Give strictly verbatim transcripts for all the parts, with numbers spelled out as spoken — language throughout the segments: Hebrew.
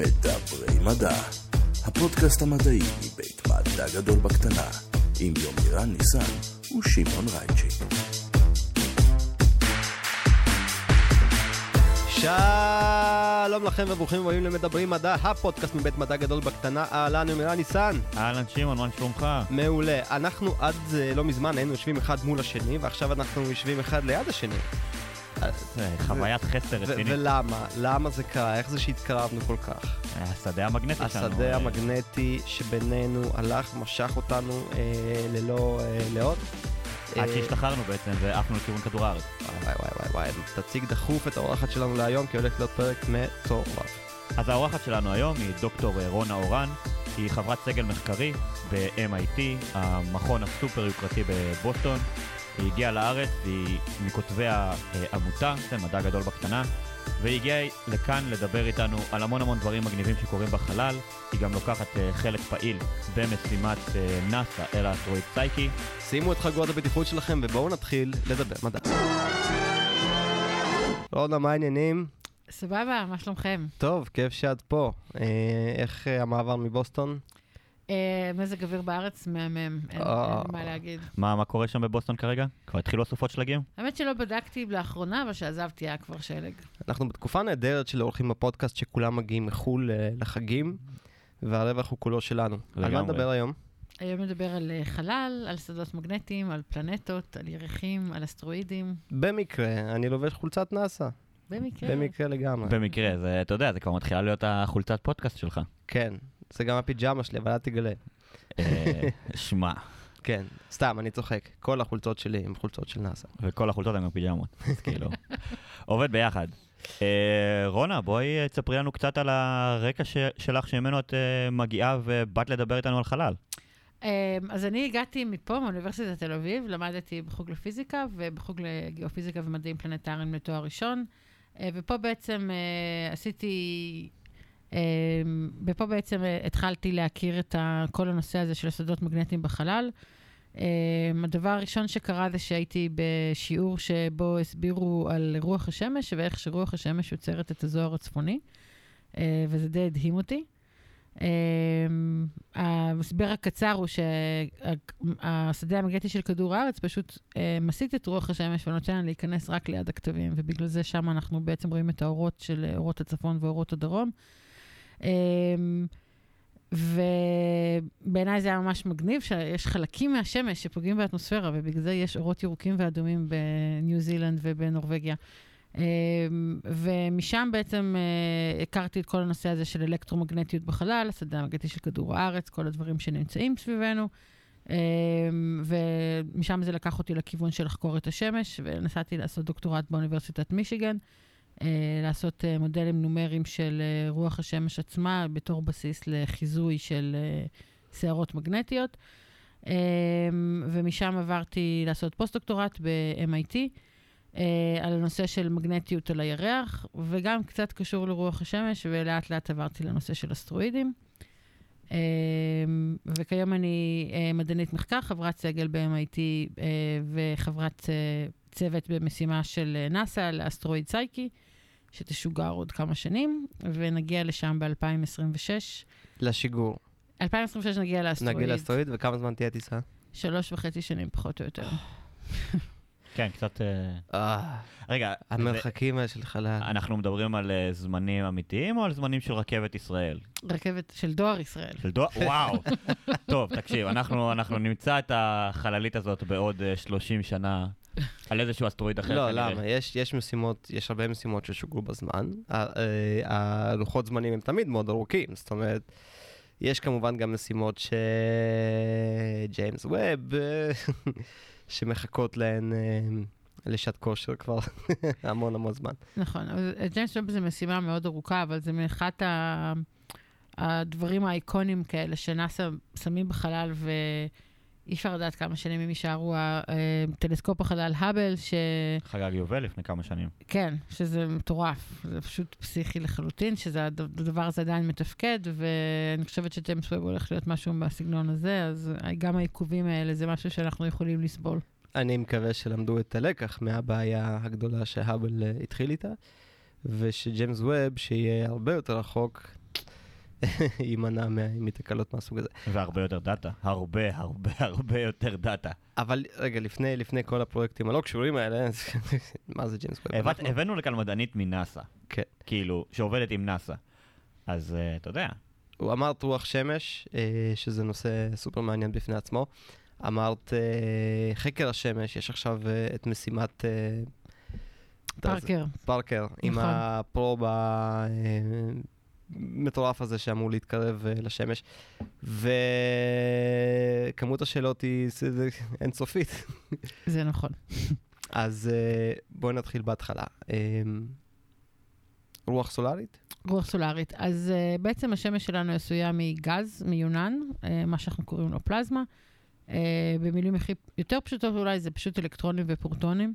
מדברי מדע, הפודקאסט המדעי מבית מדע גדול בקטנה, עם יומירן ניסן ושמעון רייצ'י. שלום לכם וברוכים הבאים למדברים מדע, הפודקאסט מבית מדע גדול בקטנה. אהלן יומירן ניסן. אהלן שמעון, מה שלומך? מעולה. אנחנו עד לא מזמן היינו יושבים אחד מול השני, ועכשיו אנחנו יושבים אחד ליד השני. חוויית חסר רצינית. ולמה? למה זה קרה? איך זה שהתקרבנו כל כך? השדה המגנטי שלנו. השדה המגנטי שבינינו הלך ומשך אותנו ללא לאות. עד שהשתחררנו בעצם ואפנו לכיוון כדור הארץ. וואי וואי וואי, תציג דחוף את האורחת שלנו להיום, כי הולך להיות פרק מטורף. אז האורחת שלנו היום היא דוקטור רונה אורן, היא חברת סגל מחקרי ב-אם איי טי, המכון הסופר יוקרתי בבוסטון. היא הגיעה לארץ, היא מכותבי העמותה, זה מדע גדול בקטנה, והיא הגיעה לכאן לדבר איתנו על המון המון דברים מגניבים שקורים בחלל. היא גם לוקחת חלק פעיל במשימת נאסא אל האסטרואיד סייקי. שימו את חגורת הבטיחות שלכם ובואו נתחיל לדבר מדע. רונה, מה העניינים? סבבה, מה שלומכם? טוב, כיף שאת פה. איך המעבר מבוסטון? מזג אוויר בארץ מהמם, אין מה להגיד. מה קורה שם בבוסטון כרגע? כבר התחילו הסופות שלגים? האמת שלא בדקתי לאחרונה, אבל שעזבתי היה כבר שלג. אנחנו בתקופה נהדרת של אורחים בפודקאסט שכולם מגיעים מחול לחגים, והרווח הוא כולו שלנו. על מה נדבר היום? היום נדבר על חלל, על שדות מגנטיים, על פלנטות, על ירחים, על אסטרואידים. במקרה, אני לובש חולצת נאסא. במקרה? במקרה לגמרי. במקרה, אתה יודע, זה כבר מתחילה להיות החולצת פודקאסט שלך. כן. זה גם הפיג'אמה שלי, אבל אל תגלה. שמה. כן, סתם, אני צוחק. כל החולצות שלי הם חולצות של נאסא. וכל החולצות הן הפיג'אמות. אז כאילו, עובד ביחד. רונה, בואי תספרי לנו קצת על הרקע שלך שממנו את מגיעה ובאת לדבר איתנו על חלל. אז אני הגעתי מפה, מאוניברסיטת תל אביב, למדתי בחוג לפיזיקה ובחוג לגיאופיזיקה ומדעים פלנטריים לתואר ראשון, ופה בעצם עשיתי... ופה בעצם התחלתי להכיר את כל הנושא הזה של שדות מגנטיים בחלל. הדבר הראשון שקרה זה שהייתי בשיעור שבו הסבירו על רוח השמש, ואיך שרוח השמש יוצרת את הזוהר הצפוני, וזה די הדהים אותי. ההסבר הקצר הוא שהשדה המגנטי של כדור הארץ פשוט מסית את רוח השמש ונותן לה להיכנס רק ליד הכתבים, ובגלל זה שם אנחנו בעצם רואים את האורות של אורות הצפון ואורות הדרום. ובעיניי זה היה ממש מגניב שיש חלקים מהשמש שפוגעים באטמוספירה, ובגלל זה יש אורות ירוקים ואדומים בניו זילנד ובנורווגיה. ומשם בעצם הכרתי את כל הנושא הזה של אלקטרומגנטיות בחלל, השדה המגנטי של כדור הארץ, כל הדברים שנמצאים סביבנו, ומשם זה לקח אותי לכיוון של לחקור את השמש, ונסעתי לעשות דוקטורט באוניברסיטת מישיגן, לעשות מודלים נומריים של רוח השמש עצמה בתור בסיס לחיזוי של סערות מגנטיות. ומשם עברתי לעשות פוסט-דוקטורט ב-אם איי טי על הנושא של מגנטיות על הירח, וגם קצת קשור לרוח השמש, ולאט לאט עברתי לנושא של אסטרואידים. וכיום אני מדענית מחקר, חברת סגל ב-אם איי טי וחברת צוות במשימה של נאסא לאסטרואיד סייקי, שתשוגר עוד כמה שנים, ונגיע לשם ב-אלפיים עשרים ושש. לשיגור. אלפיים עשרים ושש נגיע לאסטרואיד. נגיע לאסטרואיד, וכמה זמן תהיה טיסה? שלוש וחצי שנים, פחות או יותר. כן, קצת... רגע, המרחקים של חלל. אנחנו מדברים על זמנים אמיתיים, או על זמנים של רכבת ישראל? רכבת של דואר ישראל. של דואר, וואו. טוב, תקשיב, אנחנו נמצא את החללית הזאת בעוד שלושים שנה, על איזשהו אסטרואיד אחר. לא, למה? יש משימות, יש הרבה משימות ששוגרו בזמן. הלוחות זמנים הם תמיד מאוד ארוכים, זאת אומרת, יש כמובן גם משימות ש... ג'יימס ווב... שמחכות להן לשעת כושר כבר המון המון זמן. נכון, ג'יימס ווב זה משימה מאוד ארוכה, אבל זה מאחת הדברים האיקונים כאלה שנאסא שמים בחלל, ואי אפשר לדעת כמה שנים הם יישארו. טלסקופ החלל האבל, ש... חגג יובל לפני כמה שנים. כן, שזה מטורף, זה פשוט פסיכי לחלוטין, שהדבר הזה עדיין מתפקד, ואני חושבת שג'יימס ווב הולך להיות משהו בסגנון הזה, אז גם העיכובים האלה זה משהו שאנחנו יכולים לסבול. אני מקווה שלמדו את הלקח מהבעיה הגדולה שהאבל התחיל איתה, ושג'יימס ווב, שיהיה הרבה יותר רחוק, יימנע מתקלות מהסוג הזה. והרבה יותר דאטה, הרבה, הרבה, הרבה יותר דאטה. אבל רגע, לפני, לפני כל הפרויקטים הלא קשורים האלה, מה זה ג'יימס ווב? הבאנו לכאן מדענית מנאסה, כאילו, שעובדת עם נאסה. אז אתה יודע. הוא אמרת רוח שמש, שזה נושא סופר מעניין בפני עצמו. אמרת חקר השמש, יש עכשיו את משימת... פארקר. פארקר, עם הפרוב המטורף הזה שאמור להתקרב לשמש, וכמות השאלות היא אינסופית. זה נכון. אז בואי נתחיל בהתחלה. רוח סולארית? רוח סולארית. אז בעצם השמש שלנו עשויה מגז, מיונן, מה שאנחנו קוראים לו פלזמה. במילים יותר פשוטות אולי זה פשוט אלקטרונים ופרוטונים.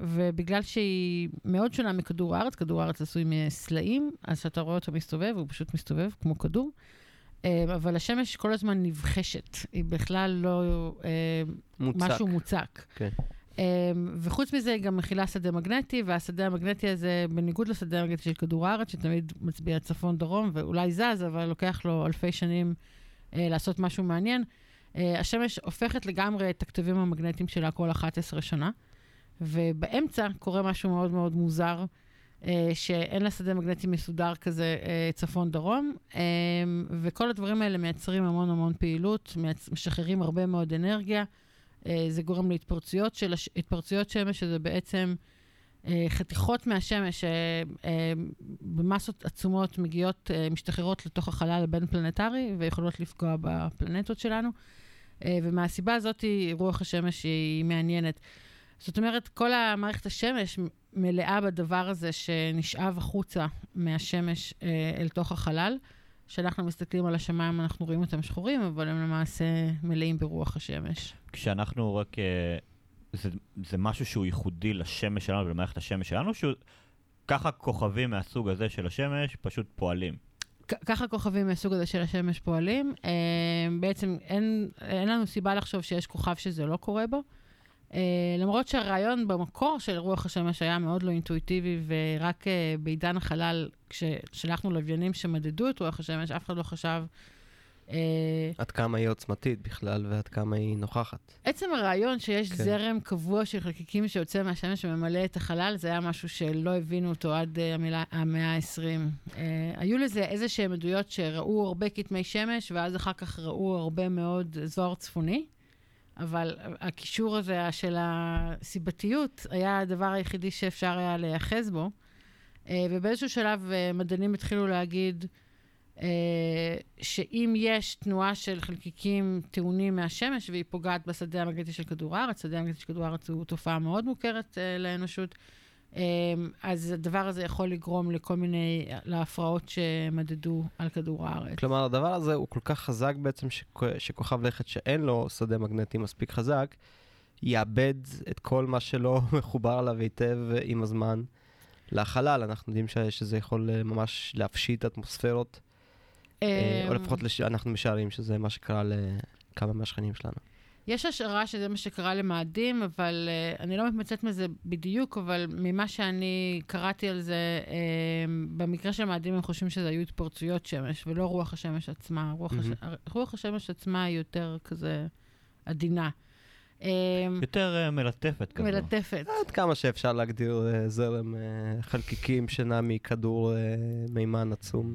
ובגלל שהיא מאוד שונה מכדור הארץ, כדור הארץ עשוי מסלעים, אז שאתה רואה אותו מסתובב, הוא פשוט מסתובב כמו כדור, אבל השמש כל הזמן נבחשת, היא בכלל לא משהו מוצק. וחוץ מזה היא גם מכילה שדה מגנטי, והשדה המגנטי הזה, בניגוד לשדה המגנטי של כדור הארץ, שתמיד מצביע צפון דרום, ואולי זז, אבל לוקח לו אלפי שנים לעשות משהו מעניין, השמש הופכת לגמרי את הכתבים המגנטיים שלה כל אחת עשרה שנה, ובאמצע קורה משהו מאוד מאוד מוזר, שאין לה שדה מגנטי מסודר כזה צפון-דרום, וכל הדברים האלה מייצרים המון המון פעילות, משחררים הרבה מאוד אנרגיה, זה גורם להתפרצויות של התפרצויות שמש, שזה בעצם חתיכות מהשמש שבמסות עצומות מגיעות, משתחררות לתוך החלל הבין פלנטרי, ויכולות לפגוע בפלנטות שלנו, ומהסיבה הזאת רוח השמש היא מעניינת. זאת אומרת, כל המערכת השמש מלאה בדבר הזה שנשאב החוצה מהשמש אל תוך החלל. כשאנחנו מסתכלים על השמיים, אנחנו רואים אותם שחורים, אבל הם למעשה מלאים ברוח השמש. כשאנחנו רק... זה, זה משהו שהוא ייחודי לשמש שלנו ולמערכת השמש שלנו, שהוא... ככה כוכבים מהסוג הזה של השמש פשוט פועלים. ככה כוכבים מהסוג הזה של השמש פועלים. בעצם אין, אין לנו סיבה לחשוב שיש כוכב שזה לא קורה בו. Uh, למרות שהרעיון במקור של רוח השמש היה מאוד לא אינטואיטיבי, ורק uh, בעידן החלל, כששלחנו לוויינים שמדדו את רוח השמש, אף אחד לא חשב... Uh, עד כמה היא עוצמתית בכלל, ועד כמה היא נוכחת. עצם הרעיון שיש כן. זרם קבוע של חלקיקים שיוצא מהשמש וממלא את החלל, זה היה משהו שלא הבינו אותו עד uh, המאה ה-עשרים. Uh, היו לזה איזה שהן עדויות שראו הרבה כתמי שמש, ואז אחר כך ראו הרבה מאוד זוהר צפוני. אבל הקישור הזה של הסיבתיות היה הדבר היחידי שאפשר היה לייחס בו, ובאיזשהו שלב מדענים התחילו להגיד שאם יש תנועה של חלקיקים טעונים מהשמש, והיא פוגעת בשדה המגנטי של כדור הארץ, שדה המגנטי של כדור הארץ הוא תופעה מאוד מוכרת לאנושות, אז הדבר הזה יכול לגרום לכל מיני, להפרעות שמדדו על כדור הארץ. כלומר, הדבר הזה הוא כל כך חזק בעצם, שכוכב לכת שאין לו שדה מגנטי מספיק חזק, יאבד את כל מה שלא מחובר עליו היטב עם הזמן לחלל. אנחנו יודעים שזה יכול ממש להפשיט אטמוספירות, או לפחות אנחנו משערים שזה מה שקרה לכמה מהשכנים שלנו. יש השערה שזה מה שקרה למאדים, אבל uh, אני לא מתמצאת מזה בדיוק, אבל ממה שאני קראתי על זה, uh, במקרה של מאדים הם חושבים שזה היו התפרצויות שמש, ולא רוח השמש עצמה. רוח, mm-hmm. הש... רוח השמש עצמה היא יותר כזה עדינה. Um, יותר uh, מלטפת כזו. מלטפת. עד כמה שאפשר להגדיר uh, זרם uh, חלקיקים שנע מכדור uh, מימן עצום.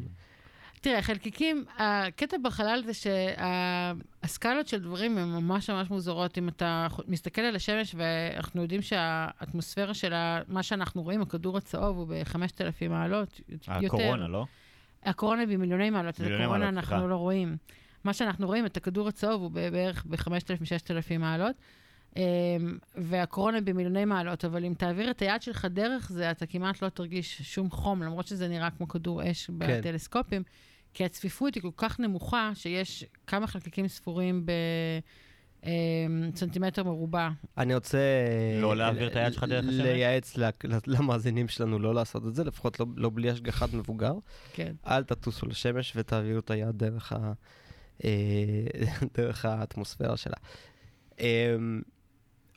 תראה, חלקיקים, הקטע בחלל זה שהסקלות של דברים הן ממש ממש מוזרות. אם אתה מסתכל על השמש, ואנחנו יודעים שהאטמוספירה שלה, מה שאנחנו רואים, הכדור הצהוב הוא ב-חמשת אלפים מעלות. הקורונה, לא? הקורונה במיליוני מעלות, אז הקורונה אנחנו לא רואים. מה שאנחנו רואים, את הכדור הצהוב הוא בערך ב-חמשת אלפים עד ששת אלפים מעלות, והקורונה במיליוני מעלות, אבל אם תעביר את היד שלך דרך זה, אתה כמעט לא תרגיש שום חום, למרות שזה נראה כמו כדור אש בטלסקופים, כי הצפיפות היא כל כך נמוכה, שיש כמה חלקיקים ספורים בסנטימטר מרובע. אני רוצה... לא להעביר את היד שלך דרך השמש? לייעץ למאזינים שלנו לא לעשות את זה, לפחות לא בלי השגחת מבוגר. כן. אל תטוסו לשמש ותעבירו את היד דרך האטמוספירה שלה.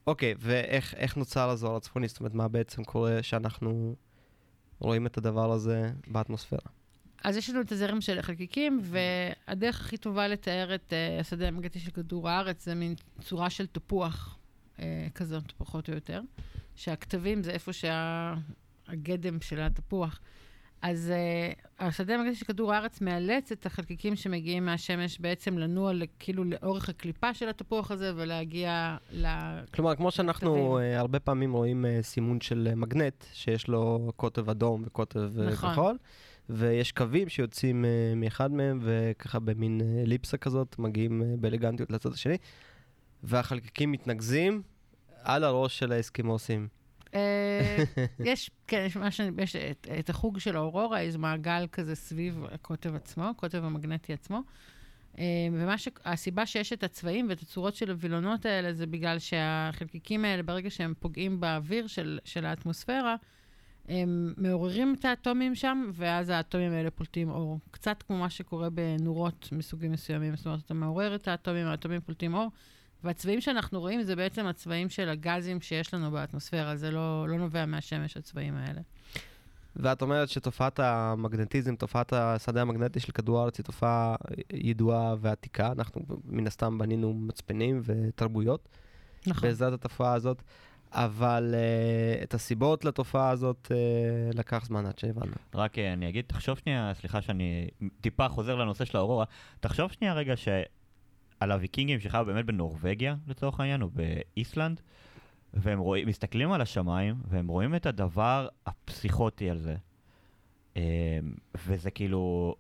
אוקיי, ואיך איך נוצר הזוהר הצפוני? זאת אומרת, מה בעצם קורה שאנחנו רואים את הדבר הזה באטמוספירה? אז יש לנו את הזרם של החלקיקים, והדרך הכי טובה לתאר את השדה המגנטי של כדור הארץ, זה מין צורה של תפוח כזאת, פחות או יותר, שהכתבים זה איפה שהגדם של התפוח. אז השדה המגנטי של כדור הארץ מאלץ את החלקיקים שמגיעים מהשמש בעצם לנוע כאילו לאורך הקליפה של התפוח הזה ולהגיע לכתבים. כלומר, כמו שאנחנו הרבה פעמים רואים סימון של מגנט, שיש לו קוטב אדום וקוטב כחול, ויש קווים שיוצאים מאחד מהם, וככה במין אליפסה כזאת, מגיעים באלגנטיות לצד השני, והחלקיקים מתנגזים על הראש של האסקימוסים. יש, כן, יש את החוג של האורורה, איזה מעגל כזה סביב הקוטב עצמו, הקוטב המגנטי עצמו, והסיבה שיש את הצבעים ואת הצורות של הווילונות האלה, זה בגלל שהחלקיקים האלה, ברגע שהם פוגעים באוויר של האטמוספירה, הם מעוררים את האטומים שם, ואז האטומים האלה פולטים אור. קצת כמו מה שקורה בנורות מסוגים מסוימים, זאת אומרת, אתה מעורר את האטומים, האטומים פולטים אור, והצבעים שאנחנו רואים זה בעצם הצבעים של הגזים שיש לנו באטמוספירה, זה לא, לא נובע מהשמש, הצבעים האלה. ואת אומרת שתופעת המגנטיזם, תופעת השדה המגנטי של כדור הארץ, היא תופעה ידועה ועתיקה, אנחנו מן הסתם בנינו מצפנים ותרבויות, נכון. בעזרת התופעה הזאת, אבל uh, את הסיבות לתופעה הזאת uh, לקח זמן עד שהבנו. רק uh, אני אגיד, תחשוב שנייה, סליחה שאני טיפה חוזר לנושא של האורורה, תחשוב שנייה רגע שעל הוויקינגים שחיו באמת בנורווגיה, לצורך העניין, או באיסלנד, והם רואים, מסתכלים על השמיים, והם רואים את הדבר הפסיכוטי על זה. Um, וזה כאילו,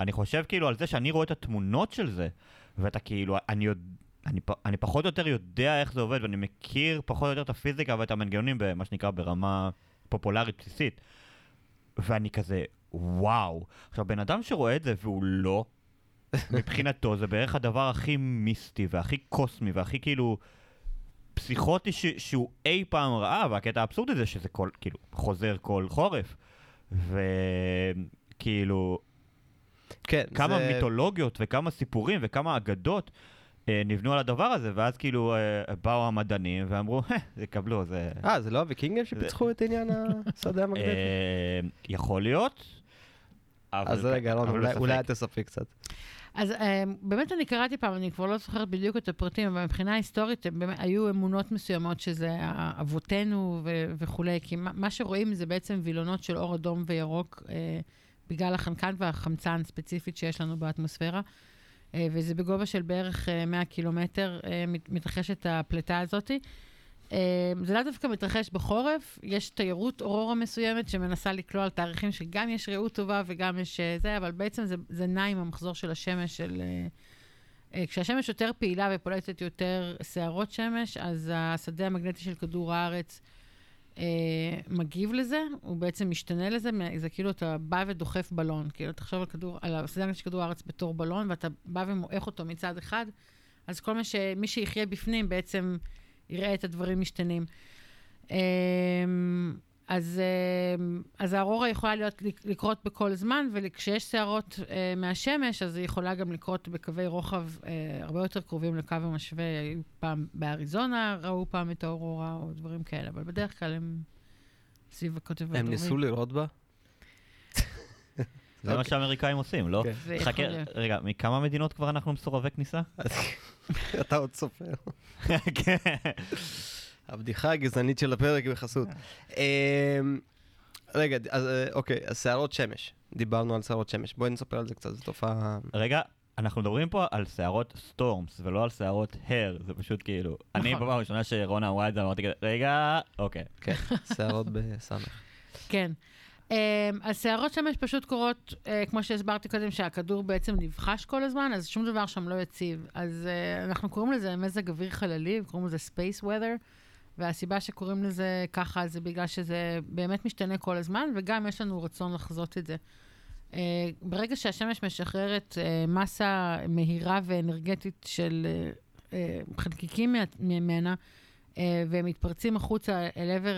אני חושב כאילו על זה שאני רואה את התמונות של זה, ואתה כאילו, אני יודע, אני, אני פחות או יותר יודע איך זה עובד, ואני מכיר פחות או יותר את הפיזיקה ואת המנגנונים במה שנקרא ברמה פופולרית בסיסית. ואני כזה, וואו. עכשיו, בן אדם שרואה את זה והוא לא, מבחינתו זה בערך הדבר הכי מיסטי והכי קוסמי והכי כאילו פסיכוטי ש, שהוא אי פעם ראה, והקטע האבסורדי זה שזה כל, כאילו, חוזר כל חורף. וכאילו, כן, כמה זה... מיתולוגיות וכמה סיפורים וכמה אגדות נבנו על הדבר הזה, ואז כאילו באו המדענים ואמרו, זה קבלו, זה... אה, זה לא הוויקינגים שפיצחו את עניין השדה המגנטי? יכול להיות. אז רגע, אולי תספי קצת. אז באמת אני קראתי פעם, אני כבר לא זוכרת בדיוק את הפרטים, אבל מבחינה היסטורית היו אמונות מסוימות שזה אבותינו וכולי, כי מה שרואים זה בעצם וילונות של אור אדום וירוק, בגלל החנקן והחמצן ספציפית שיש לנו באטמוספירה, וזה בגובה של בערך מאה קילומטר מתרחשת הפלטה הזאת. זה לא דווקא מתרחש בחורף, יש תיירות אורורה מסוימת שמנסה לקלוע על תאריכים שגם יש ראות טובה וגם יש זה, אבל בעצם זה, זה נעים המחזור של השמש, של, כשהשמש יותר פעילה ופולטת יותר שערות שמש, אז השדה המגנטי של כדור הארץ מגיב לזה, הוא בעצם משתנה לזה, זה כאילו אתה בא ודוחף בלון, כאילו אתה חושב על כדור, על השדה המגנטי של כדור הארץ בתור בלון, ואתה בא ומועך אותו מצד אחד, אז כל מה שמי שיחיה בפנים בעצם יראה את הדברים משתנים. אז, אז האורורה יכולה להיות, לקרות בכל זמן, וכשיש שערות מהשמש, אז היא יכולה גם לקרות בקווי רוחב הרבה יותר קרובים לקו המשווה. פעם באריזונה ראו פעם את האורורה, או דברים כאלה, אבל בדרך כלל הם סביב הכותב הדורים. הם ניסו לראות בה? זה מה שהאמריקאים עושים, לא? חכה, רגע, מכמה מדינות כבר אנחנו מסורבי כניסה? אתה עוד סופר. כן. הבדיחה הגזענית של הפרק בחסות. רגע, אז אוקיי, אז שערות שמש. דיברנו על שערות שמש. בואי נספר על זה קצת, זו תופעה... רגע, אנחנו מדברים פה על שערות סטורמס, ולא על שערות הר. זה פשוט כאילו... אני בפעם הראשונה שרונה אמרה את זה, אמרתי כזה, רגע, אוקיי. כן, שערות בסמך. כן. אז שערות שמש פשוט קורות, כמו שהסברתי קודם, שהכדור בעצם נבחש כל הזמן, אז שום דבר שם לא יציב. אז אנחנו קוראים לזה מזג אוויר חללי, קוראים לזה space weather, והסיבה שקוראים לזה ככה, זה בגלל שזה באמת משתנה כל הזמן, וגם יש לנו רצון לחזות את זה. ברגע שהשמש משחררת מסה מהירה ואנרגטית של חלקיקים ממנה, והם מתפרצים החוצה אל עבר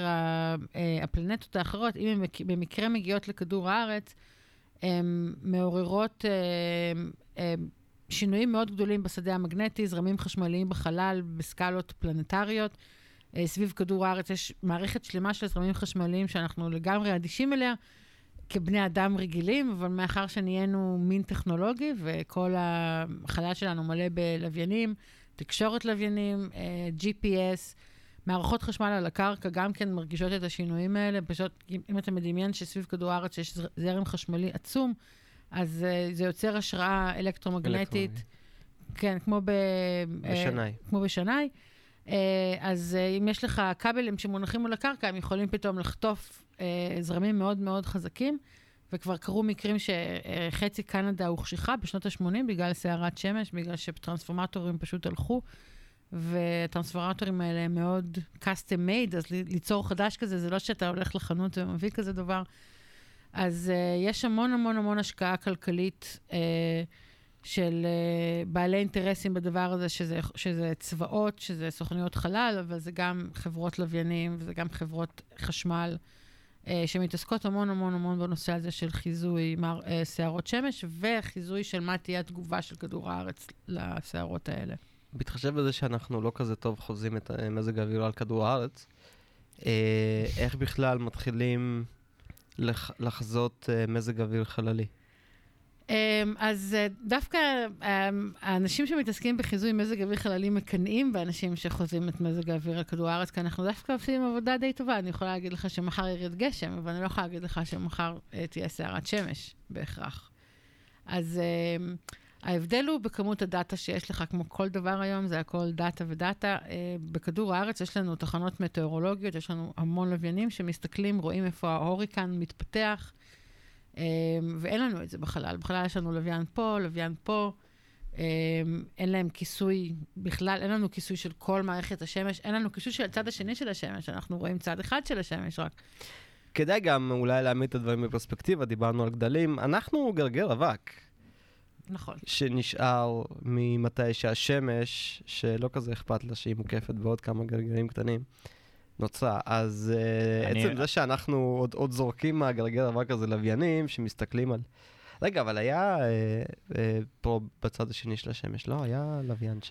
הפלנטות האחרות, אם הם במקרה מגיעות לכדור הארץ, הם מעוררות שינויים מאוד גדולים בשדה המגנטי, זרמים חשמליים בחלל, בסקלות פלנטריות. סביב כדור הארץ יש מערכת שלמה של זרמים חשמליים שאנחנו לגמרי אדישים אליה, כבני אדם רגילים, אבל מאחר שנהיינו מין טכנולוגי, וכל החלל שלנו מלא בלוויינים, תקשורת לוויינים, ג'י פי אס, מערכות חשמל על הקרקע, גם כן מרגישות את השינויים האלה, פשוט אם אתה מדמיין שסביב כדור הארץ שיש זרם חשמלי עצום, אז זה יוצר השראה אלקטרומגנטית, אלקטרומי. כן, כמו, ב, בשני. כמו בשני, אז אם יש לך כבלים שמונחים על הקרקע, הם יכולים פתאום לחטוף זרמים מאוד מאוד חזקים, וכבר קרו מקרים שחצי קנדה הוכשיכה בשנות ה-שמונים, בגלל סערת שמש, בגלל שטרנספורמטורים פשוט הלכו, והטרנספורמטורים האלה הם מאוד custom made, אז ליצור חדש כזה, זה לא שאתה הולך לחנות ומביא כזה דבר. אז יש המון המון המון השקעה כלכלית של בעלי אינטרסים בדבר הזה, שזה, שזה צבאות, שזה סוכניות חלל, אבל זה גם חברות לוויינים, וזה גם חברות חשמל, שמתעסקות המון המון המון בנושא הזה של חיזוי סערות שמש, וחיזוי של מה תהיה התגובה של כדור הארץ לסערות האלה. בהתחשב בזה שאנחנו לא כזה טוב חוזים את מזג האוויר על כדור הארץ, איך בכלל מתחילים לחזות מזג אוויר חללי? אז דווקא האנשים שמתעסקים בחיזוי מזג אוויר חללי מקנאים באנשים שחוזים את מזג האוויר על כדור הארץ, כי אנחנו דווקא עושים עבודה די טובה. אני יכולה להגיד לך שמחר ירד גשם, אבל אני לא יכולה להגיד לך שמחר תהיה סערת שמש בהכרח. אז ההבדל הוא בכמות הדאטה שיש לך, כמו כל דבר היום, זה הכל דאטה ודאטה. בכדור הארץ יש לנו תחנות מטאורולוגיות, יש לנו המון לוויינים שמסתכלים, רואים איפה ההוריקן מתפתח, ואין לנו את זה בחלל. בחלל יש לנו לוויין פה, לוויין פה, אין להם כיסוי, בכלל אין לנו כיסוי של כל מערכת השמש, אין לנו כיסוי של הצד השני של השמש, אנחנו רואים צד אחד של השמש רק. כדאי גם אולי להעמיד את הדברים בפרספקטיבה, דיברנו על גדלים, אנחנו גרגר אבק. נכון. שנשאר ממתי שהשמש, שלא כזה אכפת לה שהיא מוקפת בעוד כמה גרגרים קטנים, נוצא. אז אני... עצם זה שאנחנו עוד, עוד זורקים מהגרגר אבק הזה לוויינים שמסתכלים על... רגע, אבל היה אה, אה, פה בצד השני של השמש, לא? היה לוויין ש...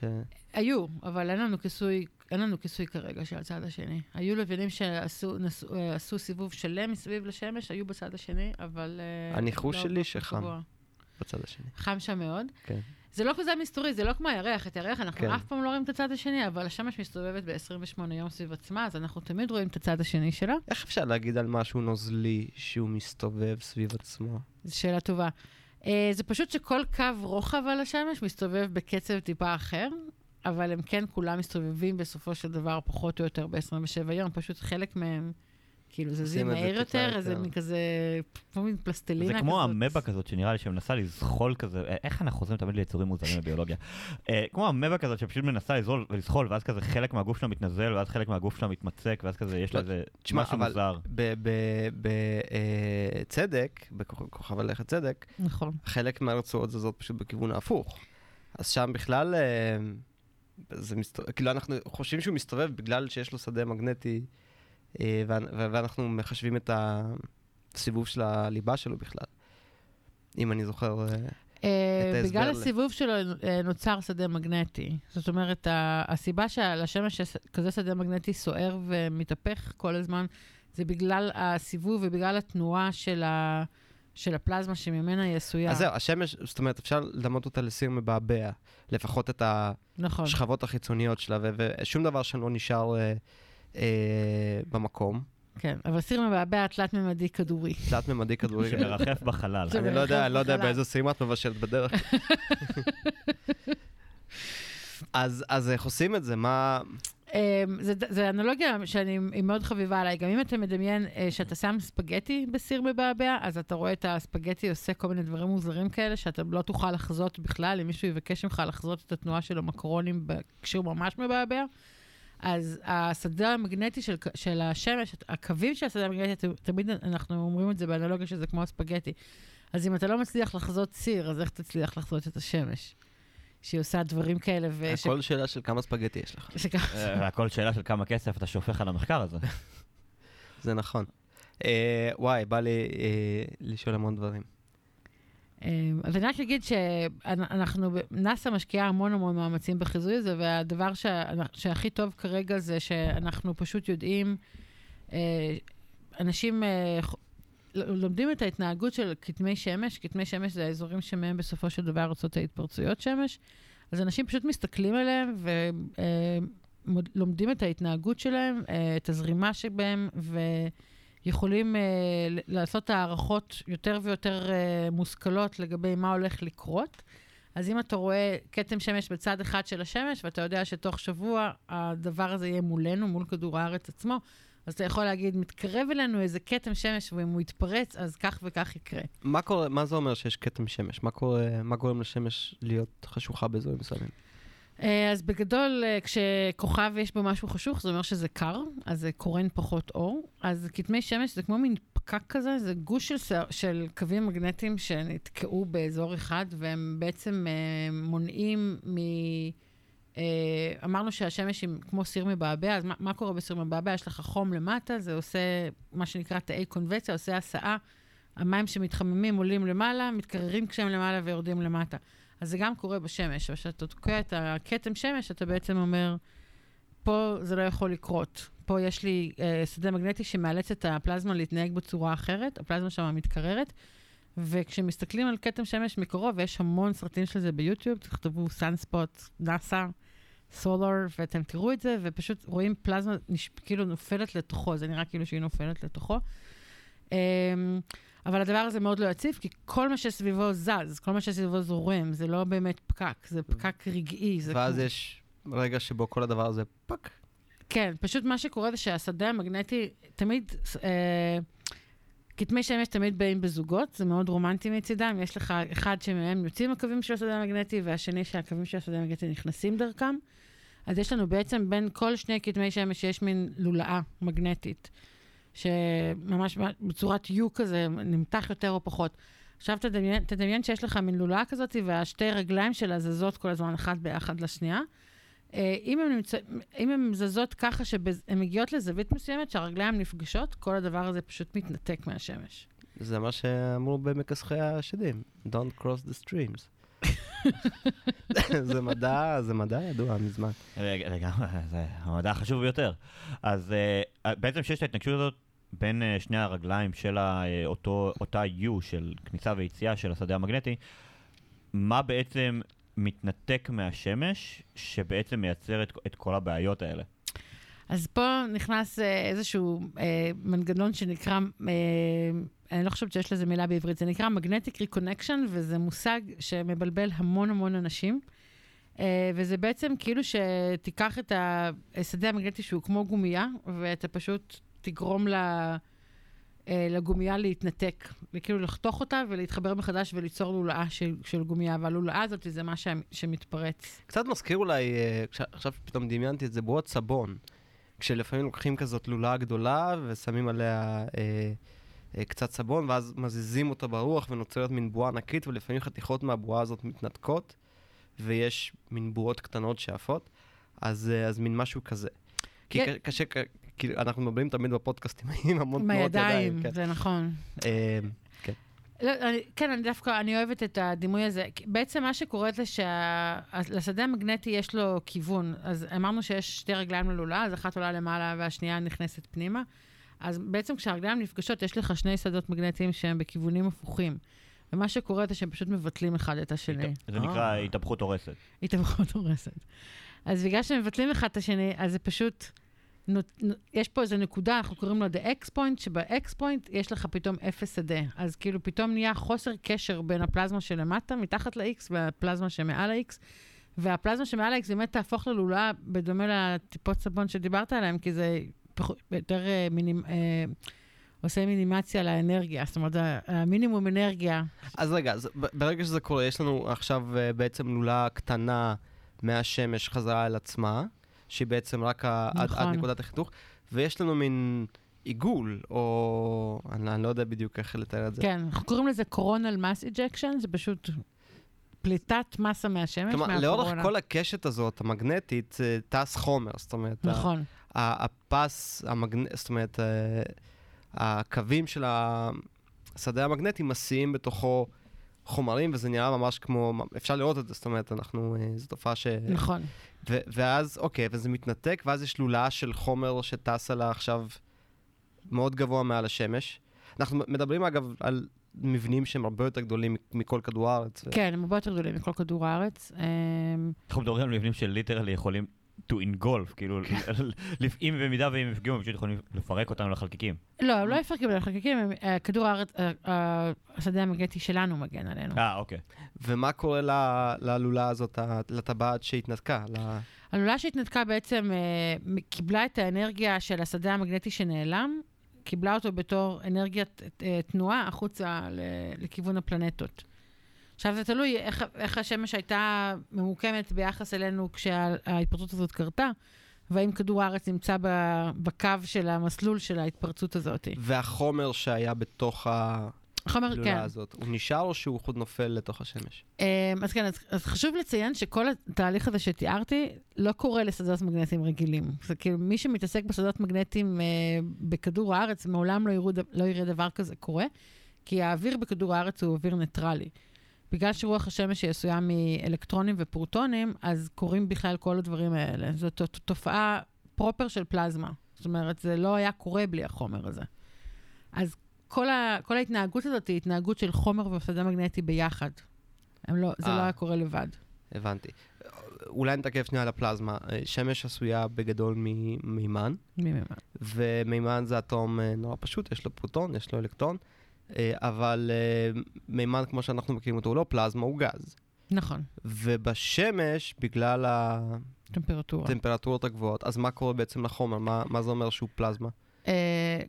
היו, אבל אין לנו כיסוי, אין לנו כיסוי כרגע של הצד השני. היו לוויינים שעשו נס, עשו סיבוב שלם מסביב לשמש, היו בצד השני, אבל... הניחוש לא שלי שחם. שבוע. בצד השני. חם שם מאוד. כן. זה לא כזה מסתורי, זה לא כמו הירח. את הירח אנחנו כן. אף פעם לא רואים את הצד השני, אבל השמש מסתובבת ב-עשרים ושמונה יום סביב עצמה, אז אנחנו תמיד רואים את הצד השני שלה. איך אפשר להגיד על משהו נוזלי שהוא מסתובב סביב עצמו? זו שאלה טובה. אה, זה פשוט שכל קו רוחב על השמש מסתובב בקצב טיפה אחר, אבל הם כן כולם מסתובבים בסופו של דבר פחות או יותר ב-עשרים ושבע יום, פשוט חלק מהם כאילו, זה זזים מהר יותר, אז הם כזה, כמו מין פלסטלינה כזאת. זה כמו המבה כזאת, שנראה לי שמנסה לזחול כזה, איך אנחנו עוזרים תמיד ליצורים מוזרים בביולוגיה? כמו המבה כזאת, שפשוט מנסה לזחול, ואז כזה חלק מהגוף שלה מתנזל, ואז חלק מהגוף שלה מתמצק, ואז כזה יש לה איזה משהו מוזר. בצדק, בכוכב הלכת צדק, חלק מהרצועות זזות פשוט בכיוון ההפוך. אז שם בכלל, כאילו אנחנו חושבים שהוא מסתובב בגלל שיש לו שדה מגנטי, ואנחנו מחשבים את הסיבוב של הליבה שלו בכלל, אם אני זוכר את ההסבר. בגלל הסיבוב שלו נוצר שדה מגנטי. זאת אומרת, הסיבה שלשמש כזה שדה מגנטי סוער ומתהפך כל הזמן, זה בגלל הסיבוב ובגלל התנועה של הפלזמה שממנה היא עשויה. אז זהו, השמש, זאת אומרת, אפשר לדמות אותה לסיר מבעבע, לפחות את השכבות החיצוניות שלה, ושום דבר שלא נשאר... במקום. כן, אבל סיר מבעבע תלת ממדי כדורי. תלת ממדי כדורי. שמרחף בחלל. אני לא יודע באיזה סירים את מבשלת בדרך. אז איך עושים את זה? מה... זה אנלוגיה שהיא מאוד חביבה עליי. גם אם אתה מדמיין שאתה שם ספגטי בסיר מבעבע, אז אתה רואה את הספגטי עושה כל מיני דברים מוזרים כאלה, שאתה לא תוכל לחזות בכלל, אם מישהו יבקש ממך לחזות את התנועה של המקרונים כשהוא ממש מבעבע, אז השדה המגנטי של, של השמש, הקווים של השדה המגנטי, תמיד אנחנו אומרים את זה באנלוגיה שזה כמו הספגטי. אז אם אתה לא מצליח לחזות סיר, אז איך תצליח לחזות את השמש? שהיא עושה דברים כאלה ו... הכל ש... שאלה של כמה ספגטי יש לך. הכל שאלה של כמה כסף אתה שופך על המחקר הזה. זה נכון. Uh, וואי, בא לי uh, לשאול המון דברים. אז אני רק אגיד שאנחנו, נאסא משקיעה המון המון מאמצים בחיזוי הזה, והדבר שהכי טוב כרגע זה שאנחנו פשוט יודעים, אנשים לומדים את ההתנהגות של כתמי שמש, כתמי שמש זה האזורים שמהם בסופו של דבר רוצות ההתפרצויות שמש, אז אנשים פשוט מסתכלים עליהם ולומדים את ההתנהגות שלהם, את הזרימה שבהם, ויכולים לעשות הערכות יותר ויותר מושכלות לגבי מה הולך לקרות. אז אם אתה רואה כתם שמש בצד אחד של השמש, ואתה יודע שתוך שבוע הדבר הזה יהיה מולנו, מול כדור הארץ עצמו, אז אתה יכול להגיד, מתקרב אלינו איזה כתם שמש, ואם הוא יתפרץ, אז כך וכך יקרה. מה קורה, מה זה אומר שיש כתם שמש? מה קורה, מה גורם לשמש להיות חשוכה באזורים מסוימים? אז בגדול, כשכוכב יש בו משהו חשוך, זה אומר שזה קר, אז זה קורן פחות אור. אז כתמי שמש זה כמו מין פקק כזה, זה גוש של, של קווים מגנטיים שנתקעו באזור אחד, והם בעצם מונעים מ... אמרנו שהשמש היא כמו סיר מבעבע, אז מה, מה קורה בסיר מבעבע? יש לך חום למטה, זה עושה מה שנקרא תאי קונבקציה, עושה הסעה, המים שמתחממים עולים למעלה, מתקררים כשהם למעלה ויורדים למטה. אז זה גם קורה בשמש, כשאתה תוקע את הכתם שמש, אתה בעצם אומר, פה זה לא יכול לקרות, פה יש לי אה, שדה מגנטי שמאלץ את הפלזמה להתנהג בצורה אחרת, הפלזמה שם מתקררת, וכשמסתכלים על כתם שמש מקרוב, ויש המון סרטים של זה ביוטיוב, תכתבו סאנספוט, נאסה, סולר, ואתם תראו את זה, ופשוט רואים פלזמה כאילו נופלת לתוכו, זה נראה כאילו שהיא נופלת לתוכו. אבל הדבר הזה מאוד לא יציב, כי כל מה שסביבו זז, כל מה שסביבו זורם, זה לא באמת פקק, זה פקק רגעי. ואז יש רגע שבו כל הדבר הזה פק. כן, פשוט מה שקורה זה שהשדה המגנטי תמיד... כתמי שמש תמיד באים בזוגות, זה מאוד רומנטי מצידם, יש לך אחד שמהם יוצאים הקווים של השדה המגנטי, והשני שהקווים של השדה המגנטי נכנסים דרכם, אז יש לנו בעצם בין כל שני כתמי שמש יש מין לולאה מגנטית, שממש בצורת יו כזה נמתח יותר או פחות. עכשיו תדמיין, תדמיין שיש לך מין לולאה כזאת, והשתי רגליים שלה זזות כל הזמן אחת באחד לשנייה, אם הם, נמצא, אם הם זזות ככה שהן מגיעות לזווית מסוימת שהרגליים נפגשות, כל הדבר הזה פשוט מתנתק מהשמש. זה מה שאמרו במכסחי השדים, Don't cross the streams. זה מדע, זה מדע ידוע מזמן. רגע, זה המדע החשוב ביותר. אז בעצם שיש את ההתנגשות הזאת בין שני הרגליים של אותה U של כניסה ויציאה של השדה המגנטי, מה בעצם... מתנתק מהשמש, שבעצם מייצר את, את כל הבעיות האלה. אז פה נכנס איזשהו אה, מנגנון שנקרא, אה, אני לא חושבת שיש לזה מילה בעברית, זה נקרא Magnetic Reconnection, וזה מושג שמבלבל המון המון אנשים, אה, וזה בעצם כאילו שתיקח את השדה המגנטי שהוא כמו גומייה, ואתה פשוט תגרום לה... לגומיה להתנתק, וכאילו לחתוך אותה ולהתחבר מחדש וליצור לולאה של, של גומיה, והלולאה הזאת זה מה ש, שמתפרץ. קצת מזכיר אולי, עכשיו פתאום דמיינתי את זה, בועות סבון, כשלפעמים לוקחים כזאת לולאה גדולה ושמים עליה אה, אה, קצת סבון, ואז מזיזים אותה ברוח ונוצרת מין בועה ענקית, ולפעמים חתיכות מהבועה הזאת מתנתקות, ויש מין בועות קטנות שעפות, אז, אה, אז מין משהו כזה. כי yeah. קשה... כי אנחנו מבלים תמיד בפודקאסטים עם המון תנועות ידיים. בידיים, זה נכון. כן, אני דווקא, אני אוהבת את הדימוי הזה. בעצם מה שקורה זה שלשדה המגנטי יש לו כיוון. אז אמרנו שיש שתי רגליים ללולאה, אז אחת עולה למעלה והשנייה נכנסת פנימה. אז בעצם כשהרגליים נפגשות, יש לך שני שדות מגנטיים שהם בכיוונים הפוכים. ומה שקורה זה שהם פשוט מבטלים אחד את השני. זה נקרא התהפכות הורסת. התהפכות הורסת. אז בגלל שהם מבטלים אחד את השני, אז זה פשוט... יש פה איזו נקודה, אנחנו קוראים לו the X point, שב-X point יש לך פתאום אפס שדה. אז כאילו פתאום נהיה חוסר קשר בין הפלזמה שלמטה, מתחת ל-X, והפלזמה שמעל ה-X. והפלזמה שמעל ה-X באמת תהפוך ללולאה, בדומה לטיפות סבון שדיברת עליהם, כי זה יותר מינימ... עושה מינימציה לאנרגיה, זאת אומרת, המינימום אנרגיה. אז רגע, ברגע שזה קורה, יש לנו עכשיו בעצם לולאה קטנה מהשמש חזרה על עצמה, שהיא בעצם רק עד, עד נקודת החיתוך, ויש לנו מין עיגול, או אני, אני לא יודע בדיוק איך לתאר את זה. כן, אנחנו קוראים לזה קורונל מס איג'קשן, זה פשוט פליטת מסה מהשמש, מהקורונה. לאורך כל הקשת הזאת, המגנטית, טס חומר, זאת אומרת, נכון. הפס, המגנ... זאת אומרת, הקווים של השדה המגנטי מסיעים בתוכו חומרים, וזה נראה ממש כמו, אפשר לראות את זה, זאת אומרת, אנחנו, זו תופעה ש... נכון. ו- ואז, אוקיי, וזה מתנתק, ואז יש לולאה של חומר שטסה לה עכשיו מאוד גבוה מעל השמש. אנחנו מדברים אגב על מבנים שהם הרבה יותר גדולים מכל כדור הארץ. כן, הם הרבה יותר גדולים מכל כדור הארץ. אנחנו מדברים על מבנים של ליטרלי יכולים to engulf, כאילו, אם במידה והם יפגעו, הם פשוט יכולים לפרק אותנו לחלקיקים. לא, הם לא יפרקים לחלקיקים, כדור הארץ, השדה המגנטי שלנו מגן עלינו. אה, אוקיי. ומה קורה ללולה הזאת, לטבעת שהתנתקה? הלולה שהתנתקה בעצם קיבלה את האנרגיה של השדה המגנטי שנעלם, קיבלה אותו בתור אנרגיית תנועה החוצה לכיוון הפלנטות. עכשיו זה תלוי איך, איך השמש הייתה ממוקמת ביחס אלינו כשההתפרצות הזאת קרתה, והאם כדור הארץ נמצא בקו של המסלול של ההתפרצות הזאת. והחומר שהיה בתוך החומר, כן. הזאת, הוא נשאר או שהוא חוד נופל לתוך השמש? אז כן, אז, אז חשוב לציין שכל התהליך הזה שתיארתי לא קורה לשדות מגנטיים רגילים. זה כאילו מי שמתעסק בשדות מגנטיים אה, בכדור הארץ, מעולם לא יראה, לא יראה דבר כזה קורה, כי האוויר בכדור הארץ הוא אוויר ניטרלי. בגלל שרוח השמש היא עשויה מאלקטרונים ופרוטונים, אז קורים בכלל כל הדברים האלה. זאת תופעה פרופר של פלזמה. זאת אומרת, זה לא היה קורה בלי החומר הזה. אז כל, ה, כל ההתנהגות הזאת היא התנהגות של חומר ושדה מגנטי ביחד. לא, זה 아, לא היה קורה לבד. הבנתי. אולי נתקף שנייה על הפלזמה. שמש עשויה בגדול ממימן. ממימן. ומימן זה אטום נורא פשוט, יש לו פרוטון, יש לו אלקטרון. אבל מימן כמו שאנחנו מכירים אותו הוא לא פלזמה, הוא גז. נכון. ובשמש, בגלל הטמפרטורות הגבוהות, אז מה קורה בעצם לחומר? מה, מה זה אומר שהוא פלזמה?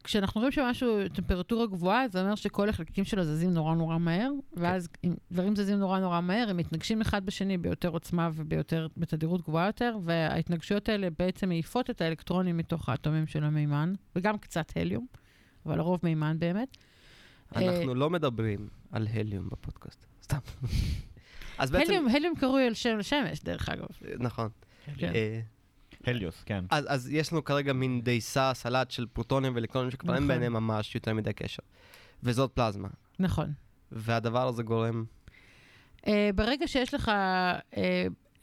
כשאנחנו רואים שמשהו, טמפרטורה גבוהה, זה אומר שכל החלקיקים שלו זזים נורא נורא מהר, ואז אם דברים זזים נורא נורא מהר, הם מתנגשים אחד בשני ביותר עוצמה וביותר בתדירות גבוהה יותר, וההתנגשויות האלה בעצם מעיפות את האלקטרונים מתוך האטומים של המימן, וגם קצת הליום, אבל לרוב מימן באמת. אנחנו לא מדברים על הליום בפודקאסט, סתם. הליום קרוי על שם לשמש, דרך אגב. נכון. הליוס, כן. אז יש לנו כרגע מין דייסה, סלט של פרוטונים ואלקטרונים שכבר אין ביניהם ממש יותר מדי קשר. וזאת פלזמה. נכון. והדבר הזה גורם... ברגע שיש לך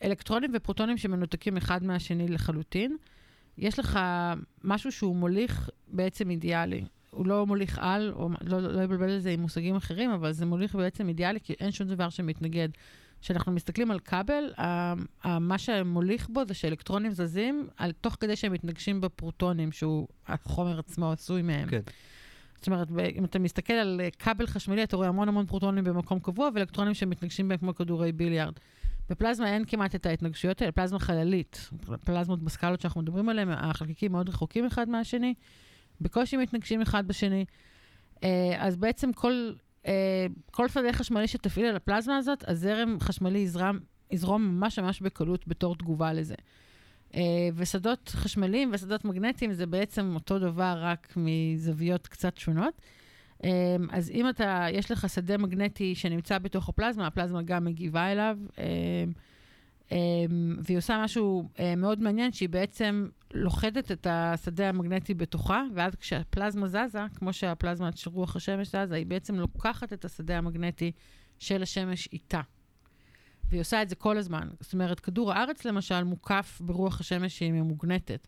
אלקטרונים ופרוטונים שמנותקים אחד מהשני לחלוטין, יש לך משהו שהוא מוליך בעצם אידיאלי. הוא לא מוליך על, או לא, לא יבלבל לזה עם מושגים אחרים, אבל זה מוליך בעצם אידיאלי, כי אין שום דבר שמתנגד. כשאנחנו מסתכלים על קבל, מה שמוליך בו זה שאלקטרונים זזים, על, תוך כדי שהם מתנגשים בפרוטונים, שהוא החומר עצמו עשוי מהם. כן. זאת אומרת, אם אתה מסתכל על קבל חשמלי, אתה רואה המון המון פרוטונים במקום קבוע, ואלקטרונים שמתנגשים בהם כמו כדורי ביליארד. בפלזמה אין כמעט את ההתנגשויות האלה, פלזמה חללית, פלזמות בסקלות שאנחנו מדברים עליהם, החלקיקים מאוד רחוקים אחד מהשני. בקושי מתנגשים אחד בשני. אז בעצם כל, כל שדה חשמלי שתפעיל על הפלזמה הזאת, הזרם חשמלי יזרום, יזרום ממש ממש בקלות בתור תגובה לזה. ושדות חשמליים ושדות מגנטיים זה בעצם אותו דבר רק מזוויות קצת שונות. אז אם אתה, יש לך שדה מגנטי שנמצא בתוך הפלזמה, הפלזמה גם מגיבה אליו, והיא עושה משהו מאוד מעניין, שהיא בעצם לוחדת את השדה המגנטי בתוכה, ואז כשהפלזמה זזה, כמו שהפלזמה של רוח השמש זזה, היא בעצם לוקחת את השדה המגנטי של השמש איתה. והיא עושה את זה כל הזמן. זאת אומרת, כדור הארץ למשל מוקף ברוח השמש שהיא ממוגנטת.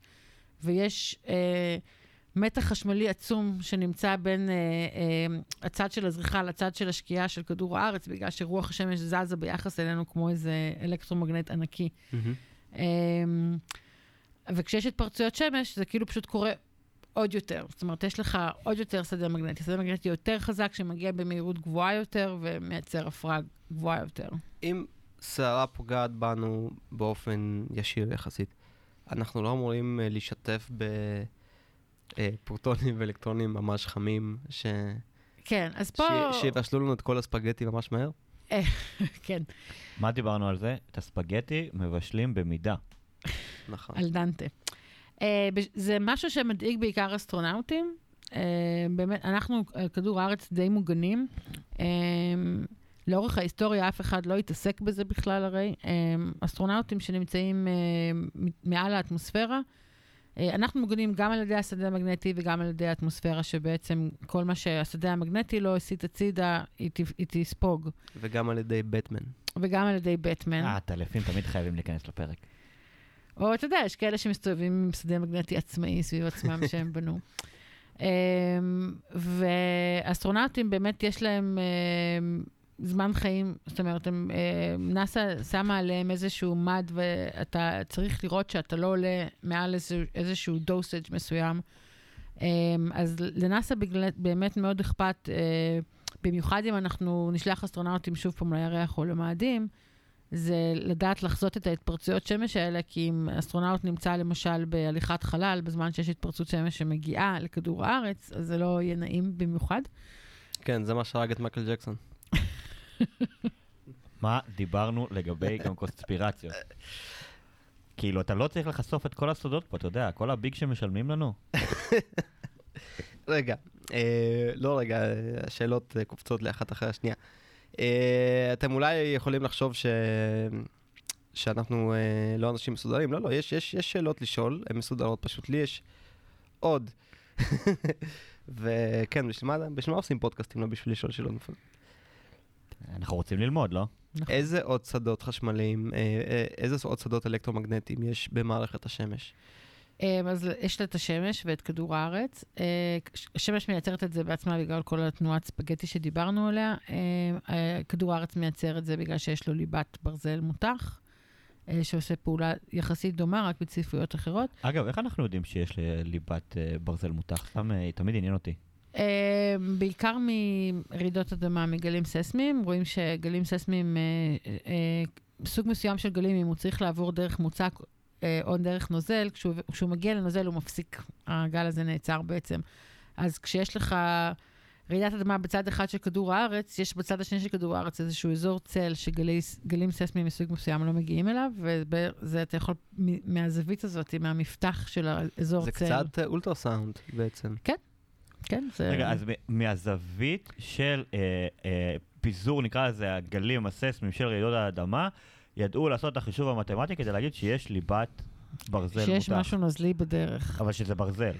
ויש אה, מתח חשמלי עצום שנמצא בין אה, אה, הצד של הזריחה לצד של השקיעה של כדור הארץ, בגלל שרוח השמש זזה ביחס אלינו כמו איזה אלקטרומגנט ענקי. Mm-hmm. אה, וכשיש התפרצויות שמש, זה כאילו פשוט קורה עוד יותר. זאת אומרת, יש לך עוד יותר שדה מגנטי. שדה מגנטי יותר חזק, שמגיע במהירות גבוהה יותר, ומייצר הפרעה גבוהה יותר. אם סערה פוגעת בנו באופן ישיר יחסית, אנחנו לא אמורים להשתתף בפרוטונים ואלקטרונים ממש חמים, ש... כן, אז פה... ש... שיבשלו לנו את כל הספגטי ממש מהר? כן. מה דיברנו על זה? את הספגטי מבשלים במידה. נכון. על דנטה. Uh, זה משהו שמדאיג בעיקר אסטרונאוטים. Uh, באמת, אנחנו, כדור הארץ, די מוגנים. Uh, לאורך ההיסטוריה, אף אחד לא התעסק בזה בכלל הרי. Uh, אסטרונאוטים שנמצאים uh, מעל האטמוספירה. Uh, אנחנו מוגנים גם על ידי השדה המגנטי וגם על ידי האטמוספירה, שבעצם כל מה שהשדה המגנטי לא הסיט הצידה, היא, היא תספוג. וגם על ידי בטמן. וגם על ידי בטמן. אה, הטלפים תמיד חייבים להיכנס לפרק. או אתה יודע, יש כאלה שמסתובבים עם שדה מגנטי עצמאי סביב עצמם שהם בנו. ואסטרונאוטים באמת יש להם זמן חיים, זאת אומרת, נאסא שמה עליהם איזשהו מד, ואתה צריך לראות שאתה לא עולה מעל איזשהו דוסאג' מסוים. אז לנאסא באמת מאוד אכפת, במיוחד אם אנחנו נשלח אסטרונאוטים שוב פעם לירח או למאדים, זה לדעת לחזות את ההתפרצויות שמש האלה, כי אם אסטרונאוט נמצא למשל בהליכת חלל, בזמן שיש התפרצות שמש שמגיעה לכדור הארץ, אז זה לא יהיה נעים במיוחד. כן, זה מה שהרג את מייקל ג'קסון. מה דיברנו לגבי גם קונספירציות? כאילו, אתה לא צריך לחשוף את כל הסודות פה, אתה יודע, כל הביג שמשלמים לנו. רגע, לא רגע, השאלות קופצות לאחת אחרי השנייה. אתם אולי יכולים לחשוב שאנחנו לא אנשים מסודרים, לא, לא, יש שאלות לשאול, הן מסודרות, פשוט לי יש עוד. וכן, בשביל מה עושים פודקאסטים, לא בשביל לשאול שאלות נפלא. אנחנו רוצים ללמוד, לא? איזה עוד שדות חשמליים, איזה עוד שדות אלקטרומגנטיים יש במערכת השמש? אז יש לה את השמש ואת כדור הארץ. השמש מייצרת את זה בעצמה בגלל כל התנועת ספגטי שדיברנו עליה. כדור הארץ מייצר את זה בגלל שיש לו ליבת ברזל מותח, שעושה פעולה יחסית דומה, רק בצפויות אחרות. אגב, איך אנחנו יודעים שיש ליבת ברזל מותח? תמיד עניין אותי. בעיקר מרעידות אדמה, מגלים ססמיים. רואים שגלים ססמיים, סוג מסוים של גלים, אם הוא צריך לעבור דרך מוצק או דרך נוזל, כשהוא, כשהוא מגיע לנוזל הוא מפסיק, הגל הזה נעצר בעצם. אז כשיש לך רעידת אדמה בצד אחד של כדור הארץ, יש בצד השני של כדור הארץ איזשהו אזור צל שגלים ססמיים מסוג מסוים לא מגיעים אליו, וזה אתה יכול מהזווית הזאת, מהמפתח של האזור צל. זה קצת אולטרסאונד בעצם. כן. כן, זה... רגע, אז מהזווית של אה, אה, פיזור, נקרא לזה, הגלים הססמיים של רעידות האדמה, ידעו לעשות את החישוב המתמטי כדי להגיד שיש ליבת ברזל מותח. שיש משהו נוזלי בדרך. אבל שזה ברזל.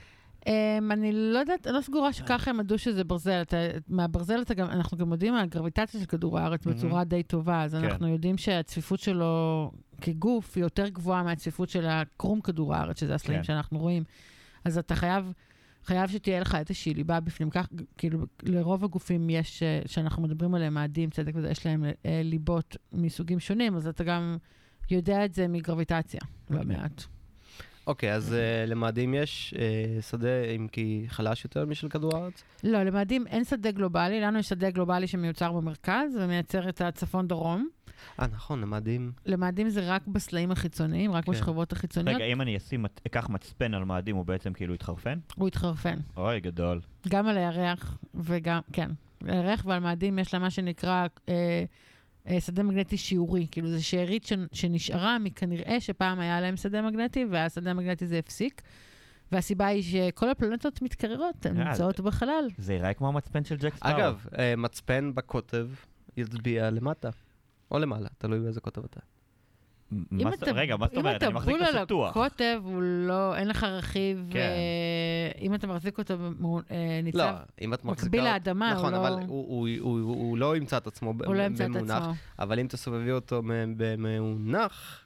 אני לא יודעת, אני לא סגורה שככה הם ידעו שזה ברזל. מהברזל אנחנו גם יודעים מהגרביטציה של כדור הארץ בצורה די טובה, אז אנחנו יודעים שהצפיפות שלו כגוף היא יותר גבוהה מהצפיפות של הקרום כדור הארץ, שזה הסלעים שאנחנו רואים. אז אתה חייב... חייב שתהיה לך איזושהי ליבה בפנים כך, כאילו לרוב הגופים יש, שאנחנו מדברים עליהם, מאדים, צדק וזה, יש להם ליבות מסוגים שונים, אז אתה גם יודע את זה מגרביטציה, במעט. אוקיי, אז למאדים יש שדה, אם כי חלש יותר משל כדור הארץ? לא, למאדים אין שדה גלובלי, לנו יש שדה גלובלי שמיוצר במרכז, ומייצר את הצפון דרום. אה, נכון, למאדים. למאדים זה רק בסלעים החיצוניים, רק בשכבות החיצוניות. רגע, אם אני אקח מצפן על מאדים, הוא בעצם כאילו התחרפן? הוא התחרפן. אוי, גדול. גם על הירח, וגם, כן. הירח ועל מאדים יש לה מה שנקרא... שדה מגנטי שיעורי, כאילו זה שארית שנשארה מכנראה שפעם היה להם שדה מגנטי, והשדה המגנטי זה הפסיק, והסיבה היא שכל הפלנטות מתקררות, הן נמצאות בחלל. זה יראה כמו המצפן של ג'ק סטאר. אגב, מצפן בקוטב יצביע למטה, או למעלה, תלוי באיזה קוטב אתה. רגע, מה זאת אומרת? אני מחזיק אותו פתוח. אם אתה בול על הקוטב, הוא לא, אין לך רכיב, אם אתה מחזיק אותו ניצב, מקביל לאדמה, נכון, אבל הוא לא ימצא את עצמו במונח, אבל אם תסובבי אותו במונח,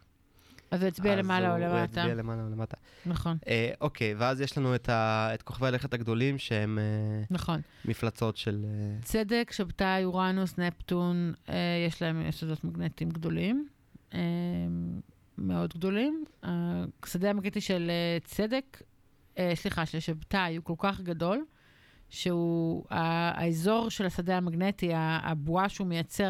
אז הוא יצביע למעלה או למטה. אז הוא יצביע למעלה או למטה. נכון. אוקיי, ואז יש לנו את כוכבי הלכת הגדולים, שהם מפלצות של... צדק, שבתאי, יורנוס, נפטון, יש להם שדות מגנטיים גדולים. מאוד גדולים. השדה המגנטי של צדק, סליחה, של שבתאי, הוא כל כך גדול, שהוא, האזור של השדה המגנטי, הבועה שהוא מייצר,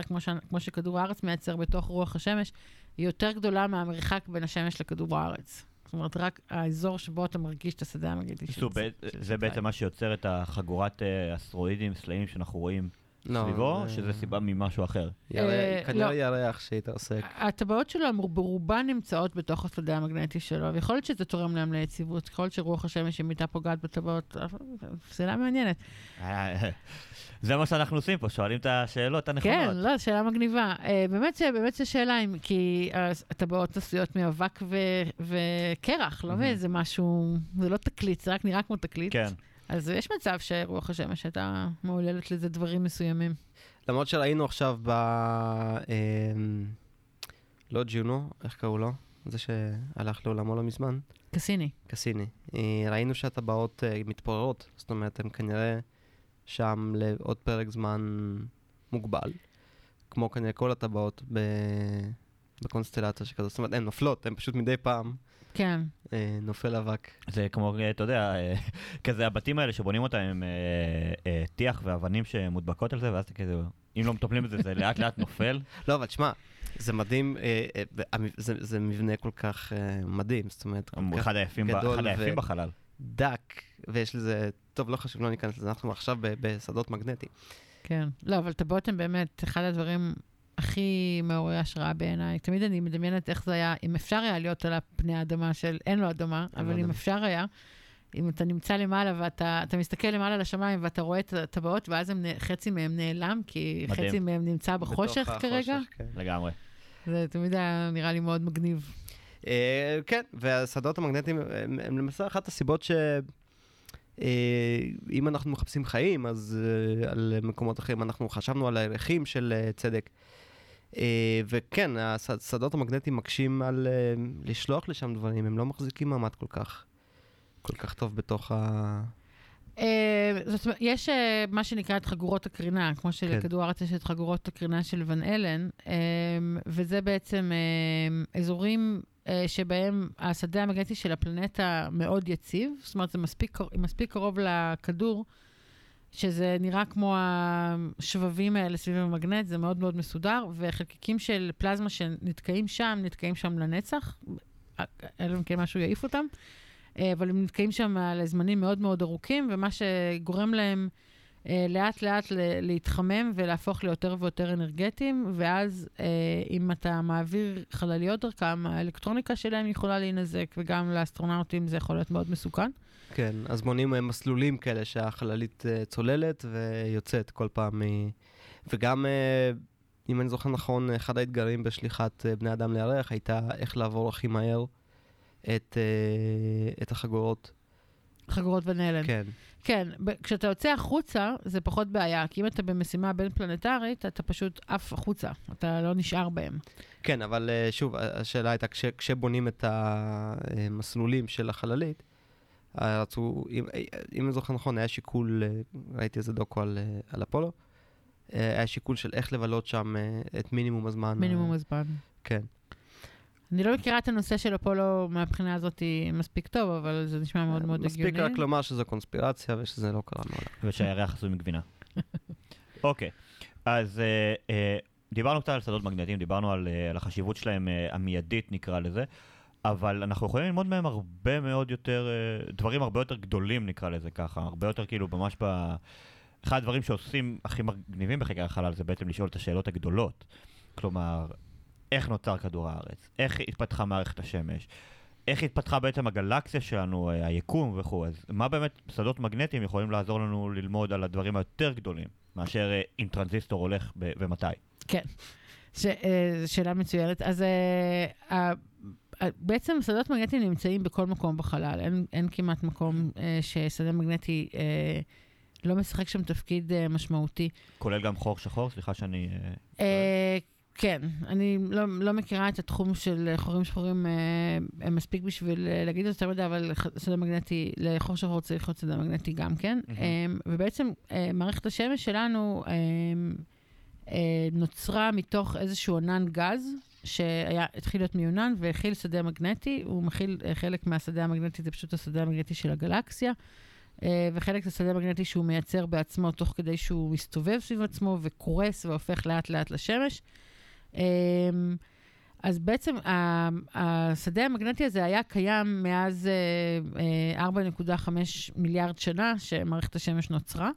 כמו שכדור הארץ מייצר בתוך רוח השמש, היא יותר גדולה מהמרחק בין השמש לכדור הארץ. זאת אומרת, רק האזור שבו אתה מרגיש את השדה המגנטי של צדק. זה בעצם מה שיוצר את החגורת אסטרואידים, סלעים שאנחנו רואים סביבו, שזה סיבה ממשהו אחר. כנראה ירח שאתה עוסק. הטבעות שלו ברובה נמצאות בתוך השדה המגנטי שלו, ויכול להיות שזה תורם להם ליציבות, יכול להיות שרוח השמש שמיטה פוגעת בטבעות, שאלה מעניינת. זה מה שאנחנו עושים פה, שואלים את השאלות הנכונות. כן, לא, שאלה מגניבה. באמת ששאלה, כי הטבעות עשויות מאבק וקרח, לא מאיזה משהו, זה לא תקליט, זה רק נראה כמו תקליט. כן. אז יש מצב שרוח השמש הייתה מעוללת לזה דברים מסוימים. למרות שראינו עכשיו ב... לא ג'יונו, איך קראו לו? זה שהלך לעולמו לא מזמן. קסיני. קסיני. ראינו שהטבעות מתפוררות, זאת אומרת, הם כנראה שם לעוד פרק זמן מוגבל, כמו כנראה כל הטבעות בקונסטלציה שכזאת, זאת אומרת, הן נופלות, הן פשוט מדי פעם. כן. נופל אבק. זה כמו, אתה יודע, כזה הבתים האלה שבונים אותם עם טיח ואבנים שמודבקות על זה, ואז כזה, אם לא מטופלים בזה, זה לאט לאט נופל. לא, אבל תשמע, זה מדהים, זה מבנה כל כך מדהים, זאת אומרת, אחד היפים בחלל. דק, ויש לזה, טוב, לא חשוב, לא ניכנס לזה, אנחנו עכשיו בשדות מגנטיים. כן, לא, אבל טבעות הן באמת אחד הדברים הכי מעוררי השראה בעיניי. תמיד אני מדמיינת איך זה היה, אם אפשר היה להיות על הפני האדמה של, אין לו אדמה, אבל אם אפשר היה, אם אתה נמצא למעלה ואתה אתה מסתכל למעלה לשמיים ואתה רואה את הטבעות, ואז הם, חצי מהם נעלם, כי מדהים. חצי מהם נמצא בחושך כרגע. החושך, כן. לגמרי. זה תמיד היה נראה לי מאוד מגניב. אה, כן, והשדות המגנטיים הם, הם למעשה אחת הסיבות ש... אם אנחנו מחפשים חיים, אז על מקומות אחרים אנחנו חשבנו על הערכים של צדק. וכן, השדות המגנטיים מקשים על לשלוח לשם דברים, הם לא מחזיקים מעמד כל כך, כל כך טוב בתוך ה... זאת אומרת, יש מה שנקרא את חגורות הקרינה, כמו שלכדור הארץ יש את חגורות הקרינה של ון אלן, וזה בעצם אזורים... שבהם השדה המגנטי של הפלנטה מאוד יציב, זאת אומרת, זה מספיק, מספיק קרוב לכדור, שזה נראה כמו השבבים האלה סביב המגנט, זה מאוד מאוד מסודר, וחלקיקים של פלזמה שנתקעים שם, נתקעים שם לנצח, אלא אם כן משהו יעיף אותם, אבל הם נתקעים שם לזמנים מאוד מאוד ארוכים, ומה שגורם להם לאט לאט להתחמם ולהפוך ליותר ויותר אנרגטיים, ואז אם אתה מעביר חלליות דרכם, האלקטרוניקה שלהם יכולה להינזק, וגם לאסטרונאוטים זה יכול להיות מאוד מסוכן. כן, אז מונים מסלולים כאלה שהחללית צוללת ויוצאת כל פעם. וגם, אם אני זוכר נכון, אחד האתגרים בשליחת בני אדם לירח הייתה איך לעבור הכי מהר את, את החגורות. חגורות ון אלן. כן. כן, כשאתה יוצא החוצה, זה פחות בעיה, כי אם אתה במשימה בין פלנטרית, אתה פשוט אף החוצה, אתה לא נשאר בהם. כן, אבל שוב, השאלה הייתה, כש, כשבונים את המסלולים של החללית, רצו, אם, אם זוכר נכון, היה שיקול, ראיתי איזה דוקו על, על אפולו, היה שיקול של איך לבלות שם את מינימום הזמן. מינימום הזמן. כן. אני לא מכירה את הנושא של אפולו מהבחינה הזאת מספיק טוב, אבל זה נשמע מאוד מאוד הגיוני. מספיק רק לומר שזו קונספירציה ושזה לא קרה מעולם. ושהירח עשוי מגבינה. אוקיי, אז דיברנו קצת על שדות מגנטיים, דיברנו על החשיבות שלהם המיידית נקרא לזה, אבל אנחנו יכולים ללמוד מהם הרבה מאוד יותר, דברים הרבה יותר גדולים נקרא לזה ככה, הרבה יותר כאילו ממש ב... אחד הדברים שעושים הכי מגניבים בחקר החלל זה בעצם לשאול את השאלות הגדולות. כלומר... איך נוצר כדור הארץ, איך התפתחה מערכת השמש, איך התפתחה בעצם הגלקסיה שלנו, היקום וכו'. אז מה באמת שדות מגנטיים יכולים לעזור לנו ללמוד על הדברים היותר גדולים, מאשר אם טרנזיסטור הולך ב- ומתי? כן, ש- שאלה מצוינת. אז uh, uh, בעצם שדות מגנטיים נמצאים בכל מקום בחלל, אין, אין כמעט מקום uh, ששדה מגנטי... Uh, לא משחק שם תפקיד uh, משמעותי. כולל גם חור שחור, סליחה שאני... Uh, uh, כן, אני לא, לא מכירה את התחום של חורים שחורים, אה, מספיק בשביל להגיד יותר מדי, אבל שדה מגנטי, לחור שחור צריך להיות שדה מגנטי גם כן. Mm-hmm. אה, ובעצם אה, מערכת השמש שלנו אה, אה, נוצרה מתוך איזשהו ענן גז, שהתחיל להיות מיונן והכיל שדה מגנטי, הוא מכיל אה, חלק מהשדה המגנטי, זה פשוט השדה המגנטי של הגלקסיה, אה, וחלק זה שדה המגנטי שהוא מייצר בעצמו, תוך כדי שהוא מסתובב סביב עצמו וקורס והופך לאט לאט לשמש. אז בעצם השדה המגנטי הזה היה קיים מאז ארבע נקודה חמש מיליארד שנה שמערכת השמש נוצרה,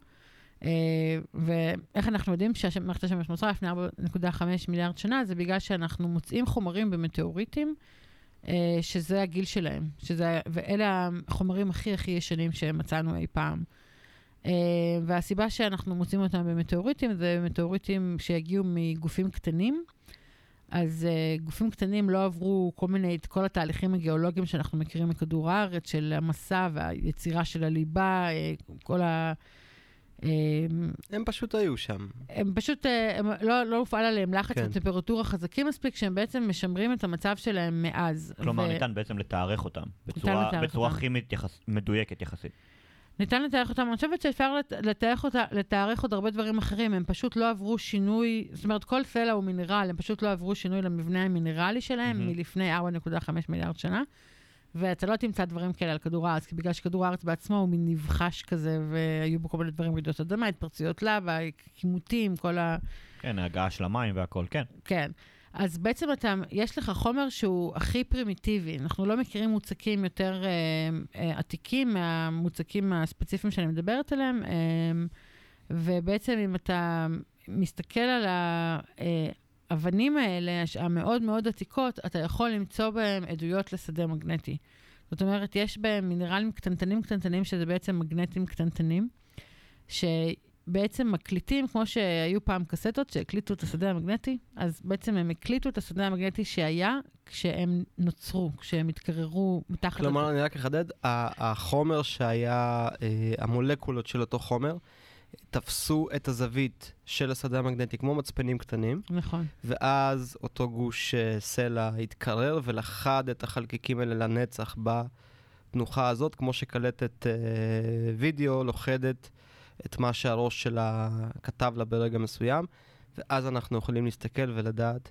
ואיך אנחנו יודעים שמערכת השמש נוצרה לפני ארבע נקודה חמש מיליארד שנה, זה בגלל שאנחנו מוצאים חומרים במטאוריטים, שזה הגיל שלהם, שזה, ואלה החומרים הכי הכי ישנים שמצאנו אי פעם. והסיבה שאנחנו מוצאים אותם במטאוריטים, זה מטאוריטים שהגיעו מגופים קטנים, אז uh, גופים קטנים לא עברו כל מיני, את כל התהליכים הגיאולוגיים שאנחנו מכירים מכדור הארץ, של המסע והיצירה של הליבה, uh, כל ה... הם פשוט היו שם. הם פשוט, הם, לא, לא הופעל עליהם לחץ כן. וטמפרטורה חזקים מספיק, שהם בעצם משמרים את המצב שלהם מאז. כלומר, ו... ניתן בעצם לתארך אותם, בצורה, לתארך בצורה אותם. כימית יחס, מדויקת יחסית. ניתן לתארך אותם, אני חושבת שאפשר לתארך, אותה, לתארך עוד הרבה דברים אחרים, הם פשוט לא עברו שינוי, זאת אומרת, כל סלע הוא מינרל, הם פשוט לא עברו שינוי למבנה המינרלי שלהם, mm-hmm. מלפני ארבע נקודה חמש מיליארד שנה, ואתה לא תמצא דברים כאלה על כדור הארץ, כי בגלל שכדור הארץ בעצמו הוא מין נבחש כזה, והיו בו כל מיני דברים, רעידות אדמה, התפרצויות לבה, כימותים, כל ה... כן, הגעה של המים והכל, כן. כן. אז בעצם אתה, יש לך חומר שהוא הכי פרימיטיבי. אנחנו לא מכירים מוצקים יותר אה, אה, עתיקים מהמוצקים הספציפיים שאני מדברת עליהם, אה, ובעצם אם אתה מסתכל על ה... אה, אבנים האלה, המאוד מאוד עתיקות, אתה יכול למצוא בהם עדויות לשדה מגנטי. זאת אומרת, יש בהם מינרלים קטנטנים קטנטנים, שזה בעצם מגנטים קטנטנים, שבעצם מקליטים, כמו שהיו פעם קסטות שהקליטו את השדה המגנטי, אז בעצם הם הקליטו את השדה המגנטי שהיה כשהם נוצרו, כשהם התקררו מתחת... כלומר, אני רק אחדד, החומר שהיה, המולקולות של אותו חומר, תפסו את הזווית של השדה המגנטי כמו מצפנים קטנים. נכון. ואז אותו גוש סלע התקרר ולחד את החלקיקים האלה לנצח בתנוחה הזאת, כמו שקלטת אה, וידאו, לוחדת את מה שהראש שלה כתב לה ברגע מסוים, ואז אנחנו יכולים להסתכל ולדעת.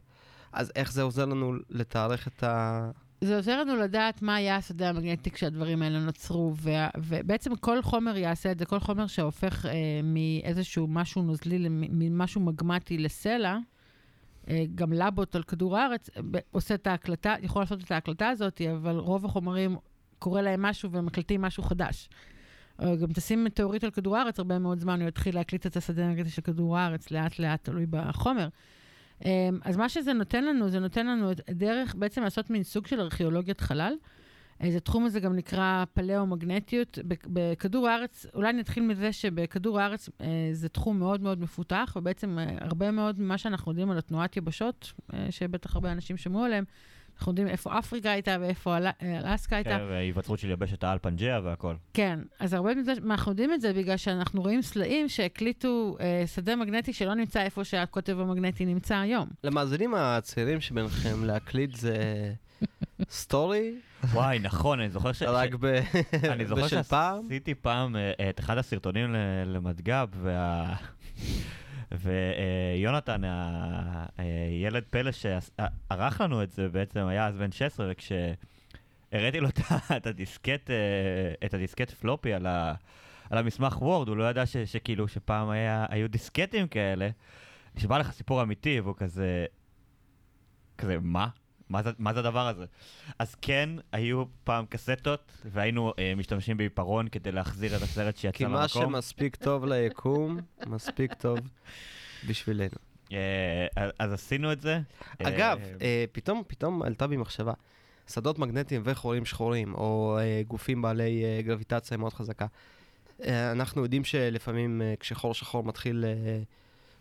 אז איך זה עוזר לנו לתארך את ה... זה עוזר לנו לדעת מה היה השדה המגנטי כשהדברים האלה נוצרו, ובעצם כל חומר יעשה את זה, כל חומר שהופך מאיזשהו משהו נוזלי, ממשהו מגמטי לסלע, גם לבוט על כדור הארץ, עושה את ההקלטה, יכול לעשות את ההקלטה הזאת, אבל רוב החומרים קורה להם משהו ומקלטים משהו חדש. גם תשים תיאורית על כדור הארץ, הרבה מאוד זמן הוא יתחיל להקליט את השדה המגנטי של כדור הארץ, לאט לאט תלוי בחומר. אז מה שזה נותן לנו, זה נותן לנו דרך בעצם לעשות מין סוג של ארכיאולוגיית חלל. אז התחום הזה גם נקרא פלאומגנטיות. בכדור הארץ, אולי נתחיל מזה שבכדור הארץ זה תחום מאוד מאוד מפותח, ובעצם הרבה מאוד ממה שאנחנו יודעים על התנועת יבשות, שבטח הרבה אנשים שמעו עליהם, אנחנו יודעים איפה אפריקה הייתה ואיפה אלסקה הייתה. כן, וההיווצרות של יבשת העל פנג'יה והכל. כן, אז הרבה אנחנו יודעים את זה בגלל שאנחנו רואים סלעים שהקליטו שדה מגנטי שלא נמצא איפה שהקוטב המגנטי נמצא היום. למאזינים הצעירים שביניכם להקליט זה סטורי. וואי, נכון, אני זוכר ש... רק בשל פעם. עשיתי פעם את אחד הסרטונים למדגב וה... ויונתן, הילד פלא שערך לנו את זה, בעצם היה אז בן שש עשרה, וכשהראיתי לו את הדיסקט, את הדיסקט פלופי על המסמך וורד, הוא לא ידע שכאילו שפעם היו דיסקטים כאלה, שבא לך סיפור אמיתי, והוא כזה, כזה, מה? מה זה הדבר הזה? אז כן, היו פעם קסטות, והיינו משתמשים בעיפרון כדי להחזיר את הסרט שיצא למקום. כי מה שמספיק טוב ליקום, מספיק טוב בשבילנו. אז עשינו את זה. אגב, פתאום, פתאום עלתה בי מחשבה. שדות מגנטיים וחורים שחורים, או גופים בעלי גרביטציה מאוד חזקה. אנחנו יודעים שלפעמים כשחור שחור מתחיל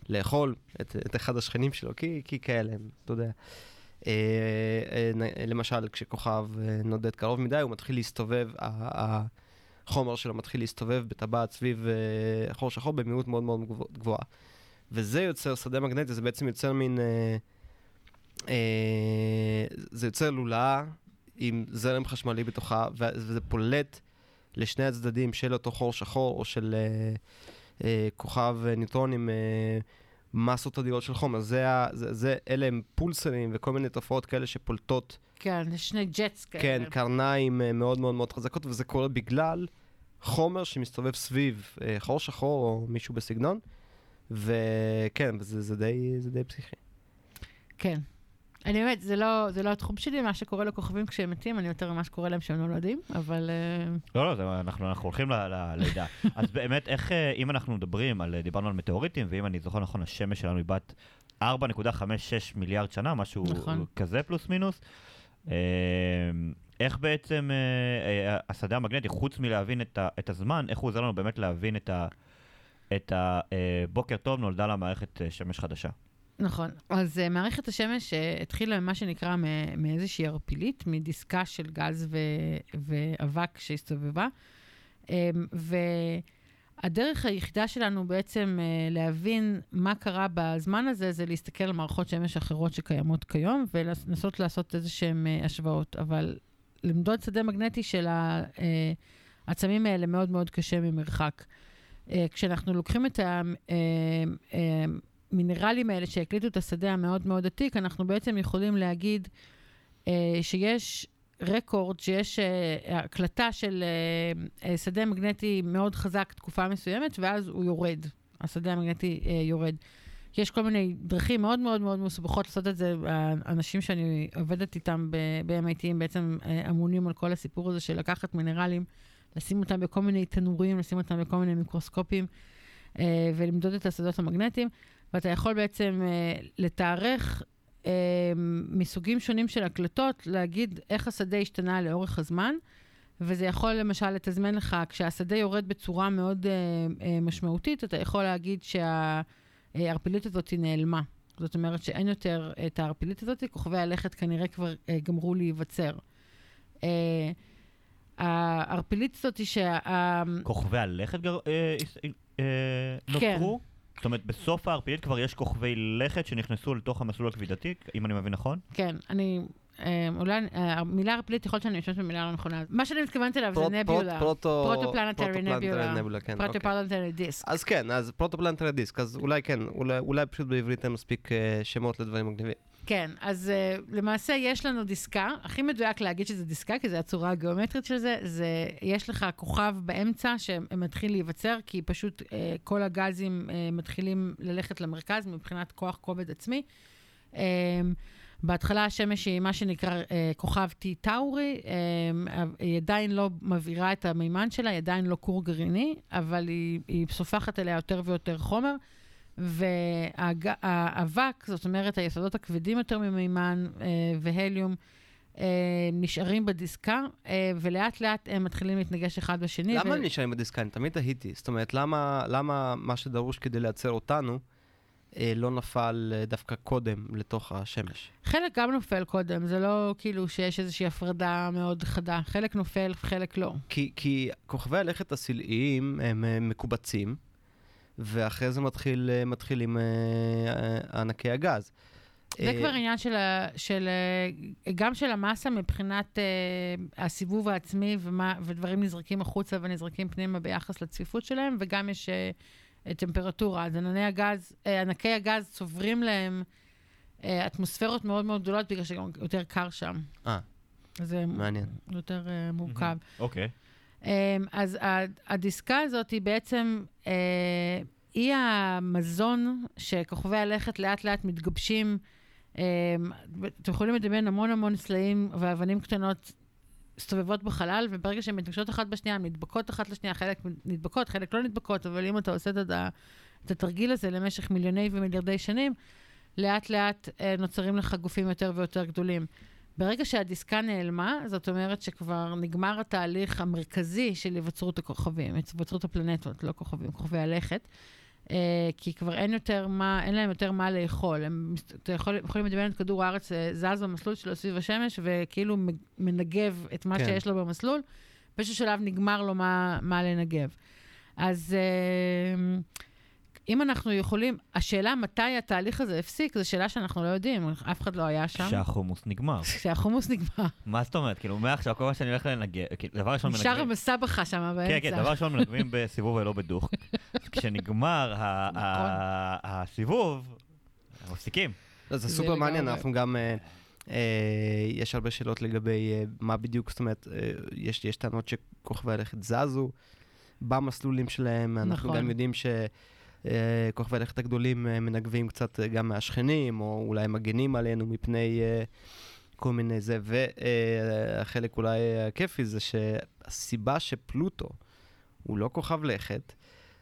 לאכול את אחד השכנים שלו, כי כאלה, אתה יודע... למשל, כשכוכב נודד קרוב מדי, הוא מתחיל להסתובב, החומר שלו מתחיל להסתובב בטבעת סביב חור שחור במהירות מאוד מאוד גבוהה. וזה יוצר שדה מגנטי, זה בעצם יוצר מין... זה יוצר לולאה עם זרם חשמלי בתוכה, וזה פולט לשני הצדדים של אותו חור שחור, או של כוכב ניוטרון עם... מסות אדירות של חומר, זה, זה, זה, אלה הם פולסרים וכל מיני תופעות כאלה שפולטות. כן, שני ג'טס כאלה. כן, קרניים מאוד מאוד מאוד חזקות, וזה קורה בגלל חומר שמסתובב סביב חור שחור או מישהו בסגנון, וכן, זה, זה די, זה די פסיכי. כן. אני באמת, זה לא, זה לא התחום שלי, מה שקורה לכוכבים כשהם מתים, אני יותר ממה שקורה להם שהם נולדים, אבל... לא, לא, זה, אנחנו, אנחנו הולכים לידע. אז באמת, איך, אם אנחנו מדברים על, דיברנו על מטאוריטים, ואם אני זוכר נכון, השמש שלנו היא בת ארבע נקודה חמש שש מיליארד שנה, משהו נכון. כזה פלוס מינוס. איך בעצם השדה המגנטי, חוץ מלהבין את, ה, את הזמן, איך הוא עוזר לנו באמת להבין את ה, את ה, בוקר טוב נולדה למערכת שמש חדשה? נכון. אז uh, מערכת השמש uh, התחילה ממה שנקרא מ- מאיזושהי ערפילית, מדיסקה של גז ו- ואבק שהסתובבה. Um, הדרך היחידה שלנו בעצם להבין מה קרה בזמן הזה, זה להסתכל על מערכות שמש אחרות שקיימות כיום, ולנסות לעשות איזשהם השוואות. אבל למדוד שדה מגנטי של העצמים האלה מאוד מאוד קשה ממרחק. כשאנחנו לוקחים את המינרלים האלה שהקליטו את השדה המאוד מאוד עתיק, אנחנו בעצם יכולים להגיד שיש רקורד, שיש הקלטה של שדה מגנטי מאוד חזק תקופה מסוימת, ואז הוא יורד. השדה המגנטי יורד. יש כל מיני דרכים מאוד מאוד מאוד מסובכות לעשות את זה. האנשים שאני עובדת איתם ב-אם איי טי בעצם אמונים על כל הסיפור הזה של לקחת מינרלים, לשים אותם בכל מיני תנורים, לשים אותם בכל מיני מיקרוסקופים, ולמדוד את השדות המגנטיים. ואתה יכול בעצם לתארך מסוגים שונים של הקלטות, להגיד איך השדה השתנה לאורך הזמן, וזה יכול למשל לתזמן לך, כשהשדה יורד בצורה מאוד משמעותית, אתה יכול להגיד שהערפילית הזאת נעלמה. זאת אומרת שאין יותר את הערפילית הזאת, כוכבי הלכת כנראה כבר גמרו להיווצר. הערפילית הזאת שה... כוכבי הלכת נותרו? זאת אומרת, בסוף הערפילית כבר יש כוכבי לכת שנכנסו לתוך המסלול הכבידתי, אם אני מבין נכון? כן, אני... אולי המילה ערפילית יכול להיות שאני משתמשת במילה לא נכונה. מה שאני מתכוונת אליו זה נבולה. פרוטופלנטרי נבולה. פרוטופלנטרי דיסק. אז כן, אז פרוטופלנטרי דיסק. אז אולי כן, אולי פשוט בעברית הם מספיק שמות לדברים מגניבים. כן, אז למעשה יש לנו דיסקה. הכי מדויק להגיד שזה דיסקה, כי זו הצורה הגיאומטרית של זה. יש לך כוכב באמצע שמתחיל להיווצר, כי פשוט כל הגזים מתחילים ללכת למרכז מבחינת כוח כובד עצמי. בהתחלה השמש היא מה שנקרא אה, כוכב טי טאורי, אה, היא עדיין לא מבהירה את המימן שלה, היא עדיין לא כור גרעיני, אבל היא, היא סופחת אליה יותר ויותר חומר, והאבק, זאת אומרת היסודות הכבדים יותר ממימן אה, והליום, אה, נשארים בדיסקה, אה, ולאט לאט הם מתחילים להתנגש אחד בשני. למה ו... הם נשארים בדיסקה? אני תמיד תהיתי, זאת אומרת, למה, למה מה שדרוש כדי לייצר אותנו, לא נפל דווקא קודם לתוך השמש. חלק גם נופל קודם, זה לא כאילו שיש איזושהי הפרדה מאוד חדה. חלק נופל, חלק לא. כי, כי כוכבי הלכת הסלעיים הם מקובצים, ואחרי זה מתחיל, מתחילים ענקי הגז. זה כבר עניין של, של, גם של המסה מבחינת הסיבוב העצמי, ומה, ודברים נזרקים החוצה ונזרקים פנימה ביחס לצפיפות שלהם, וגם יש... טמפרטורה, אז ענני הגז, ענקי הגז צוברים להם אטמוספירות מאוד מאוד גדולות, בגלל שגם יותר קר שם. אה, מעניין. זה יותר מורכב. אוקיי. אז הדיסקה הזאת היא בעצם, היא המזון שכוכבי הלכת לאט לאט מתגבשים, אתם יכולים לדמיין המון המון סלעים ואבנים קטנות, מסתובבות בחלל, וברגע שהן מתנגשות אחת בשנייה, הן נדבקות אחת לשנייה, חלק נדבקות, חלק לא נדבקות, אבל אם אתה עושה את התרגיל הזה למשך מיליוני ומיליארדי שנים, לאט לאט נוצרים לך גופים יותר ויותר גדולים. ברגע שהדיסקה נעלמה, זאת אומרת שכבר נגמר התהליך המרכזי של היווצרות הכוכבים, היווצרות הפלנטות, לא כוכבים, כוכבי הלכת, כי כבר אין יותר מה, אין להם יותר מה לאכול. הם יכולים לדמיין את כדור הארץ זז במסלול שלו סביב השמש, וכאילו מנגב את מה שיש לו במסלול, באיזשהו שלב נגמר לו מה לנגב. אז אם אנחנו יכולים, השאלה מתי התהליך הזה הפסיק, זו שאלה שאנחנו לא יודעים, אף אחד לא היה שם. כשהחומוס נגמר. כשהחומוס נגמר. מה זאת אומרת? כאילו, מעכשיו, כל מה שאני הולך לנגב, דבר ראשון מנגבים... נשאר המסבכה שם באמצע. כן, כן, דבר ראשון מנגבים בסיבוב ולא בדוח. כשנגמר הסיבוב, מפסיקים. זה סופר מעניין, אנחנו גם... יש הרבה שאלות לגבי מה בדיוק, זאת אומרת, יש טענות שכוכבי הלכת זזו במסלולים שלהם, אנחנו גם יודעים ש... כוכבי הלכת הגדולים מנגבים קצת גם מהשכנים, או אולי מגנים עלינו מפני כל מיני זה, והחלק אולי הכיפי זה שהסיבה שפלוטו הוא לא כוכב לכת,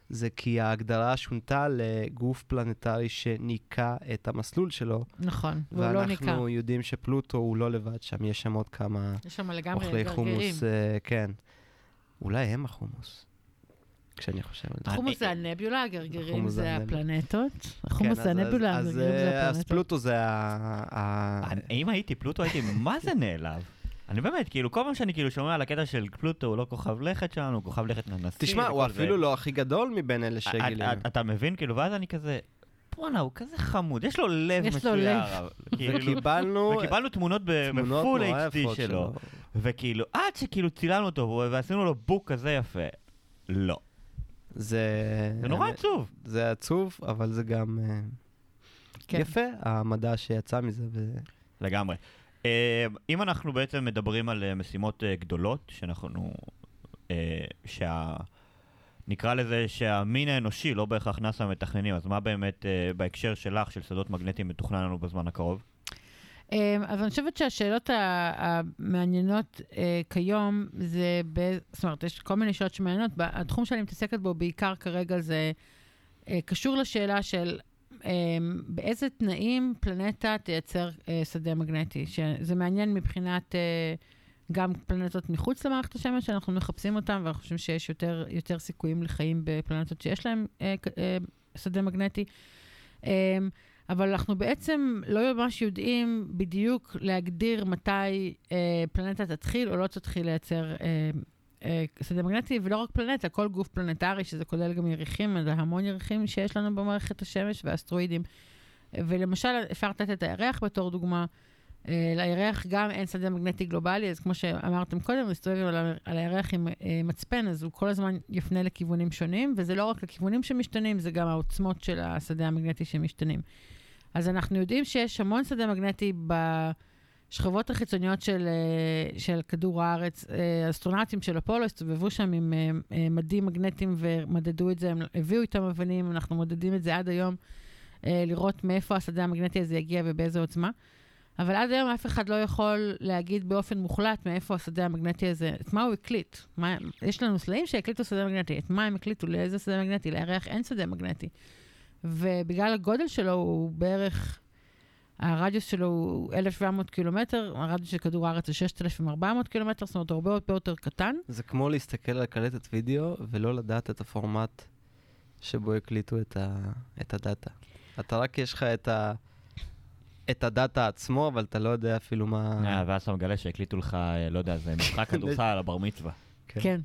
זה כי ההגדרה שונתה לגוף פלנטרי שניקה את המסלול שלו. נכון, והוא לא ניקה. ואנחנו יודעים שפלוטו הוא לא לבד שם, יש שם עוד כמה אוכלי חומוס. כן, אולי הם החומוס. כשאני חושב... החומוס זה הנבולה, הגרגירים זה הפלנטות. החומוס זה הנבולה, הגרגירים זה הפלנטות. אז פלוטו זה ה... אם הייתי פלוטו, הייתי, מה זה נעלב? אני באמת, כאילו, כל פעם שאני כאילו שומע על הקטע של פלוטו, הוא לא כוכב לכת שם, הוא כוכב לכת ננסי. תשמע, הוא אפילו לא הכי גדול מבין אלה שגילים. אתה מבין, כאילו, ואז אני כזה, פונה, הוא כזה חמוד, יש לו לב מצויר. וקיבלנו... וקיבלנו תמונות בפול אייץ' די שלו. וכאילו, עד שכאילו צילנו אותו, ועשינו לו בוק כזה יפה. לא. זה... זה נורא עצוב. זה עצוב, אבל זה גם... יפה, המדע שיצא מזה. לגמרי. אם אנחנו בעצם מדברים על משימות גדולות, שאנחנו, שה... נקרא לזה שהמין האנושי לא בהכרח נאס"א מתכננים, אז מה באמת בהקשר שלך, של שדות מגנטיים, מתוכנן לנו בזמן הקרוב? אז אני חושבת שהשאלות המעניינות כיום, זה, זאת אומרת, יש כל מיני שאלות שמעניינות, התחום שאני מתעסקת בו בעיקר כרגע זה קשור לשאלה של באיזה תנאים פלנטה תייצר שדה מגנטי, שזה מעניין מבחינת גם פלנטות מחוץ למערכת השמש, שאנחנו מחפשים אותם, ואנחנו חושבים שיש יותר, יותר סיכויים לחיים בפלנטות שיש להם שדה מגנטי. אבל אנחנו בעצם לא ממש יודעים בדיוק להגדיר מתי פלנטה תתחיל או לא תתחיל לייצר שדה מגנטי, ולא רק פלנטה, כל גוף פלנטרי, שזה כולל גם ירחים, זה המון ירחים שיש לנו במערכת השמש ואסטרואידים. ולמשל, אפשר לתת את הירח בתור דוגמה, לירח גם אין שדה מגנטי גלובלי, אז כמו שאמרתם קודם, מסתובבים על הירח עם מצפן, אז הוא כל הזמן יפנה לכיוונים שונים, וזה לא רק לכיוונים שמשתנים, זה גם העוצמות של השדה המגנטי שמשתנים. אז אנחנו יודעים שיש המון שדה מגנטי בשכבות החיצוניות של, של כדור הארץ. אסטרונאוטים של אפולו הסתובבו שם עם מדים מגנטיים ומדדו את זה, הם הביאו איתם אבנים, אנחנו מודדים את זה עד היום, לראות מאיפה השדה המגנטי הזה יגיע ובאיזו עוצמה. אבל עד היום אף אחד לא יכול להגיד באופן מוחלט מאיפה השדה המגנטי הזה, את מה הוא הקליט. מה, יש לנו סלעים שהקליטו שדה מגנטי, את מה הם הקליטו, לאיזה שדה מגנטי, לירח אין שדה מגנטי. ובגלל הגודל שלו הוא בערך, הרדיוס שלו הוא אלף ושבע מאות קילומטר, הרדיוס של כדור הארץ הוא שישת אלפים וארבע מאות קילומטר, זאת אומרת הרבה יותר קטן. זה כמו להסתכל על קלטת וידאו ולא לדעת את הפורמט שבו הקליטו את, ה, את הדאטה. אתה רק יש לך את ה... את הדאטה עצמו, אבל אתה לא יודע אפילו מה... ואז אתה מגלה שהקליטו לך, לא יודע, זה משחק כדורסל על הבר מצווה. כן.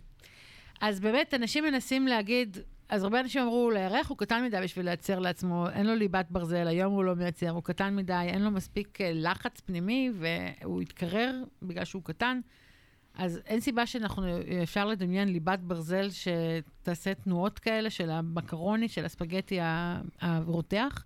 אז באמת, אנשים מנסים להגיד, אז הרבה אנשים אמרו, לירח הוא קטן מדי בשביל לייצר לעצמו, אין לו ליבת ברזל, היום הוא לא מייצר, הוא קטן מדי, אין לו מספיק לחץ פנימי, והוא יתקרר בגלל שהוא קטן, אז אין סיבה שאנחנו אפשר לדמיין ליבת ברזל שתעשה תנועות כאלה של המקרוני, של הספגטי הרותח.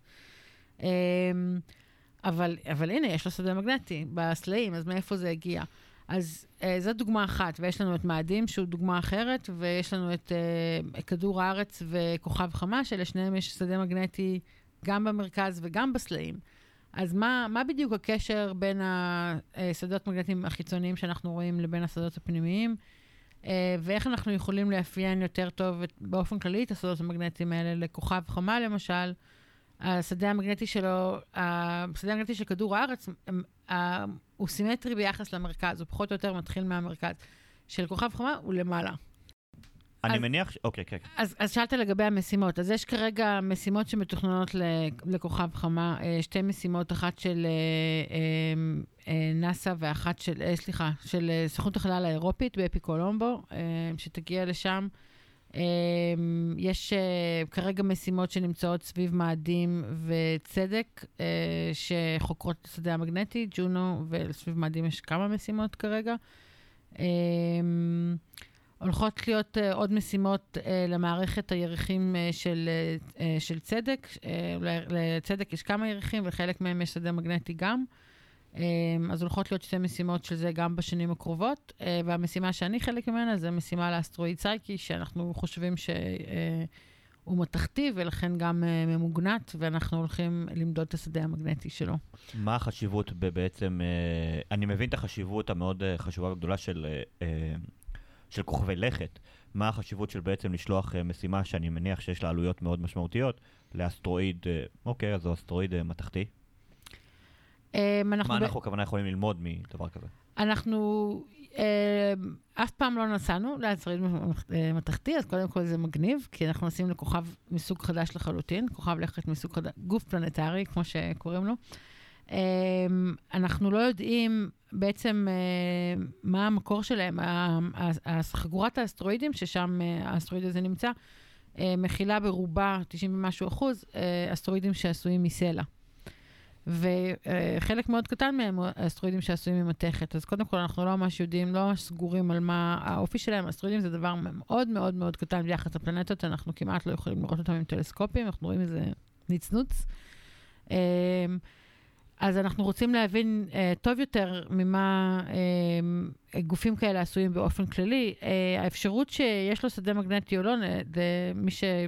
אבל, אבל הנה, יש לו שדה מגנטי בסלעים, אז מאיפה זה הגיע? אז אה, זו דוגמה אחת, ויש לנו את מאדים, שהוא דוגמה אחרת, ויש לנו את אה, כדור הארץ וכוכב חמה, שלשניהם יש שדה מגנטי גם במרכז וגם בסלעים. אז מה, מה בדיוק הקשר בין השדות מגנטיים החיצוניים שאנחנו רואים לבין השדות הפנימיים, אה, ואיך אנחנו יכולים לאפיין יותר טוב באופן כללי את השדות המגנטיים האלה לכוכב חמה, למשל, השדה המגנטי שלו, השדה המגנטי של כדור הארץ, הוא סימטרי ביחס למרכז, הוא פחות או יותר מתחיל מהמרכז. של כוכב חמה הוא למעלה. אני מניח ש... אוקיי, אוקיי. אז שאלת לגבי המשימות. אז יש כרגע משימות שמתוכננות לכוכב חמה, שתי משימות, אחת של נאס"א ואחת של, סליחה, של סוכנות החלל האירופית באפיקולומבו, שתגיע לשם. יש כרגע משימות שנמצאות סביב מאדים וצדק, שחוקרות את השדה המגנטי, ג'ונו, וסביב מאדים יש כמה משימות כרגע. הולכות להיות עוד משימות למערכת הירחים של, של צדק. לצדק יש כמה ירחים, וחלק מהם יש שדה מגנטי גם. אז הולכות להיות שתי משימות של זה גם בשנים הקרובות, והמשימה שאני חלק ממנה זה משימה לאסטרואיד סייקי, שאנחנו חושבים שהוא מתכתי ולכן גם ממוגנת, ואנחנו הולכים למדוד את השדה המגנטי שלו. מה החשיבות בעצם, אני מבין את החשיבות המאוד חשובה וגדולה של, של כוכבי לכת, מה החשיבות של בעצם לשלוח משימה שאני מניח שיש לה עלויות מאוד משמעותיות, לאסטרואיד, אוקיי, אז זו אסטרואיד מתכתי. מה אנחנו כוונה יכולים ללמוד מדבר כזה? אנחנו אף פעם לא נסענו לאסטרואיד מתכתי, אז קודם כל זה מגניב, כי אנחנו נסעים לכוכב מסוג חדש לחלוטין, כוכב לכת מסוג חדש, גוף פלנטרי, כמו שקוראים לו. אנחנו לא יודעים בעצם מה המקור שלהם, חגורת האסטרואידים, ששם האסטרואיד הזה נמצא, מכילה ברובה תשעים ומשהו אחוז אסטרואידים שעשויים מסלע. וחלק מאוד קטן מהם אסטרואידים שעשויים ממתכת. אז קודם כל אנחנו לא ממש יודעים, לא ממש סגורים על מה האופי שלהם. אסטרואידים זה דבר מאוד מאוד מאוד קטן ביחס לפלנטות, אנחנו כמעט לא יכולים לראות אותם עם טלסקופים, אנחנו רואים איזה נצנוץ. אז אנחנו רוצים להבין טוב יותר ממה גופים כאלה עשויים באופן כללי. האפשרות שיש לו שדה מגנטי או לא,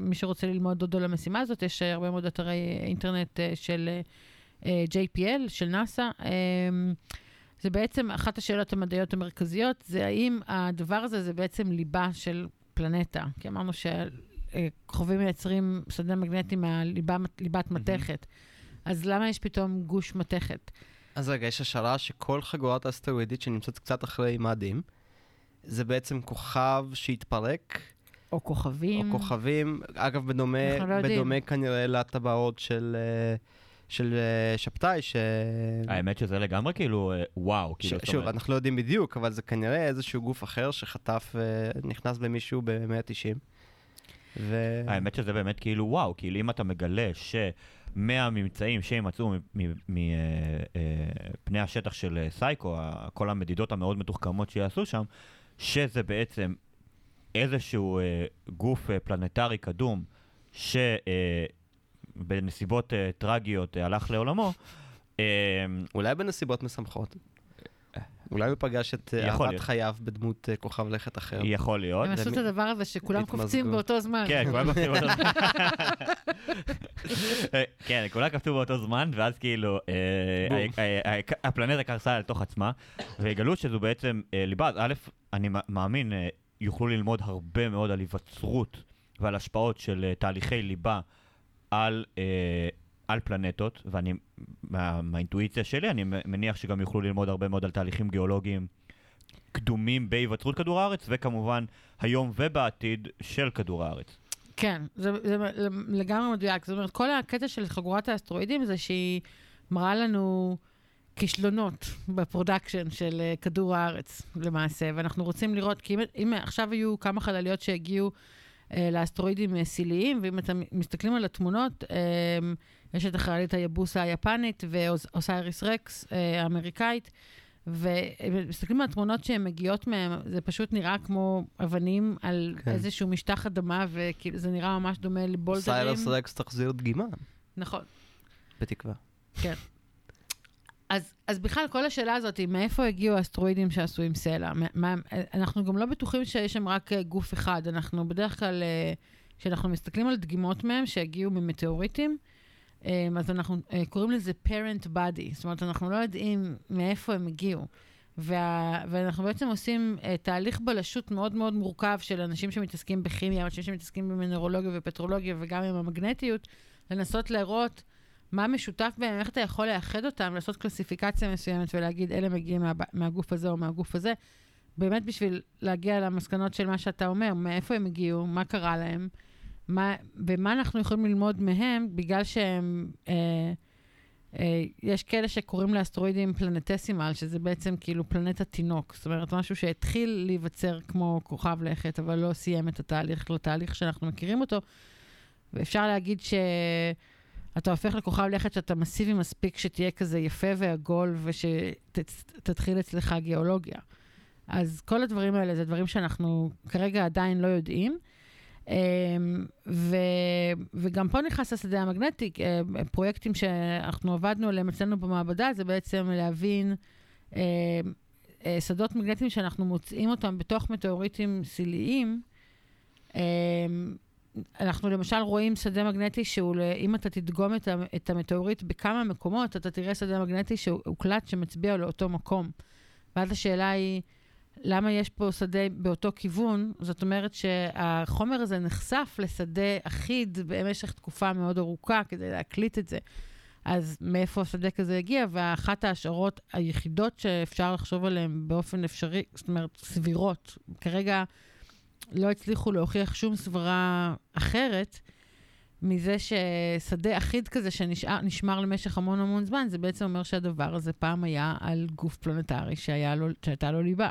מי שרוצה ללמוד דודו למשימה הזאת, יש הרבה מאוד אתרי אינטרנט של ג'יי פי אל, של נאסא. זה בעצם אחת השאלות המדעיות המרכזיות, זה האם הדבר הזה זה בעצם ליבה של פלנטה. כי אמרנו שכוכבים מייצרים שדה מגנטי מהליבת מתכת. אז למה יש פתאום גוש מתכת? אז רגע, יש השערה שכל חגורת האסטרואידית שנמצאת קצת אחרי מאדים, זה בעצם כוכב שהתפרק. או כוכבים. או כוכבים. אגב, בדומה, לא בדומה כנראה לטבעות של, של שבתאי. ש... האמת שזה לגמרי כאילו, וואו. כאילו ש... שוב, אומר... אנחנו לא יודעים בדיוק, אבל זה כנראה איזשהו גוף אחר שחטף, נכנס במישהו ב-מאה תשעים. ו... האמת שזה באמת כאילו וואו, כאילו אם אתה מגלה ש... מאה ממצאים שימצאו מפני השטח של סייקו, כל המדידות המאוד מתוחכמות שיעשו שם, שזה בעצם איזשהו גוף פלנטרי קדום שבנסיבות טרגיות הלך לעולמו. אולי בנסיבות משמחות. אולי הוא פגש את אהבת חייו בדמות כוכב לכת אחר. יכול להיות. הם עשו את הדבר הזה שכולם קופצים באותו זמן. כן, כולם קופצים באותו זמן. כן, כולם קפצו באותו זמן, ואז כאילו הפלנטה קרסה לתוך עצמה, והגלו שזו בעצם ליבה. א', אני מאמין, יוכלו ללמוד הרבה מאוד על היווצרות ועל השפעות של תהליכי ליבה על... על פלנטות, ואני, מה, מהאינטואיציה שלי, אני מניח שגם יוכלו ללמוד הרבה מאוד על תהליכים גיאולוגיים קדומים בהיווצרות כדור הארץ, וכמובן היום ובעתיד של כדור הארץ. כן, זה, זה לגמרי מדויק. זאת אומרת, כל הקטע של חגורת האסטרואידים זה שהיא מראה לנו כישלונות בפרודקשן של כדור הארץ, למעשה, ואנחנו רוצים לראות, כי אם, אם עכשיו היו כמה חלליות שהגיעו לאסטרואידים סיליים, ואם אתם מסתכלים על התמונות, יש את החללית היבוסה היפנית, ואוסייריס רקס האמריקאית, ומסתכלים על התמונות שהן מגיעות מהן, זה פשוט נראה כמו אבנים על איזשהו משטח אדמה, וזה נראה ממש דומה לבולדרים. אוסייריס רקס תחזיר דגימה. נכון. בתקווה. כן. אז, אז בכלל כל השאלה הזאת, מאיפה הגיעו האסטרואידים שעשויים סלע? מה, אנחנו גם לא בטוחים שיש שם רק גוף אחד. אנחנו בדרך כלל, כשאנחנו מסתכלים על דגימות מהם שהגיעו ממטאוריטים, אז אנחנו קוראים לזה parent body. זאת אומרת, אנחנו לא יודעים מאיפה הם הגיעו. וה, ואנחנו בעצם עושים תהליך בלשות מאוד מאוד מורכב של אנשים שמתעסקים בכימיה, אנשים שמתעסקים במינרולוגיה ופטרולוגיה וגם עם המגנטיות, לנסות להראות מה משותף בהם, איך אתה יכול לאחד אותם, לעשות קלסיפיקציה מסוימת ולהגיד, אלה מגיעים מה, מהגוף הזה או מהגוף הזה, באמת בשביל להגיע למסקנות של מה שאתה אומר, מאיפה הם הגיעו, מה קרה להם, מה, ומה אנחנו יכולים ללמוד מהם, בגלל שהם, אה, אה, יש כאלה שקוראים לאסטרואידים פלנטסימל, שזה בעצם כאילו פלנטה תינוק, זאת אומרת, משהו שהתחיל להיווצר כמו כוכב לכת, אבל לא סיים את התהליך, לא תהליך שאנחנו מכירים אותו, ואפשר להגיד ש... אתה הופך לכוכב לכת שאתה מסיבי מספיק שתהיה כזה יפה ועגול ושתתחיל אצלך גיאולוגיה. אז כל הדברים האלה זה דברים שאנחנו כרגע עדיין לא יודעים. וגם פה נכנס השדה המגנטי, פרויקטים שאנחנו עבדנו עליהם אצלנו במעבדה, זה בעצם להבין שדות מגנטיים שאנחנו מוצאים אותם בתוך מטאוריטים סיליים, אנחנו למשל רואים שדה מגנטי שהוא, אם אתה תדגום את המטאורית בכמה מקומות, אתה תראה שדה מגנטי שהוקלט שמצביע לאותו מקום. ואז השאלה היא, למה יש פה שדה באותו כיוון? זאת אומרת שהחומר הזה נחשף לשדה אחיד במשך תקופה מאוד ארוכה כדי להקליט את זה. אז מאיפה השדה כזה הגיע? ואחת ההשערות היחידות שאפשר לחשוב עליהן באופן אפשרי, זאת אומרת סבירות, כרגע... לא הצליחו להוכיח שום סברה אחרת, מזה ששדה אחיד כזה שנשמר למשך המון המון זמן, זה בעצם אומר שהדבר הזה פעם היה על גוף פלנטרי שהיה לו, שהייתה לו ליבה.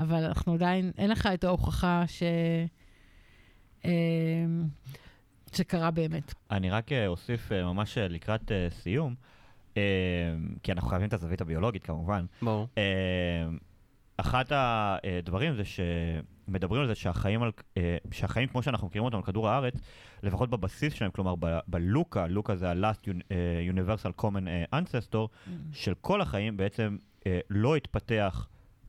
אבל אנחנו עדיין, אין לך את ההוכחה ש... שקרה באמת. אני רק אוסיף ממש לקראת סיום, כי אנחנו חייבים את הזווית הביולוגית כמובן. ברור. אחד הדברים זה שמדברים על זה שהחיים, על, שהחיים כמו שאנחנו מכירים אותם על כדור הארץ, לפחות בבסיס שלהם, כלומר בלוקה, לוקה זה ה-last universal common ancestor, של כל החיים בעצם לא התפתח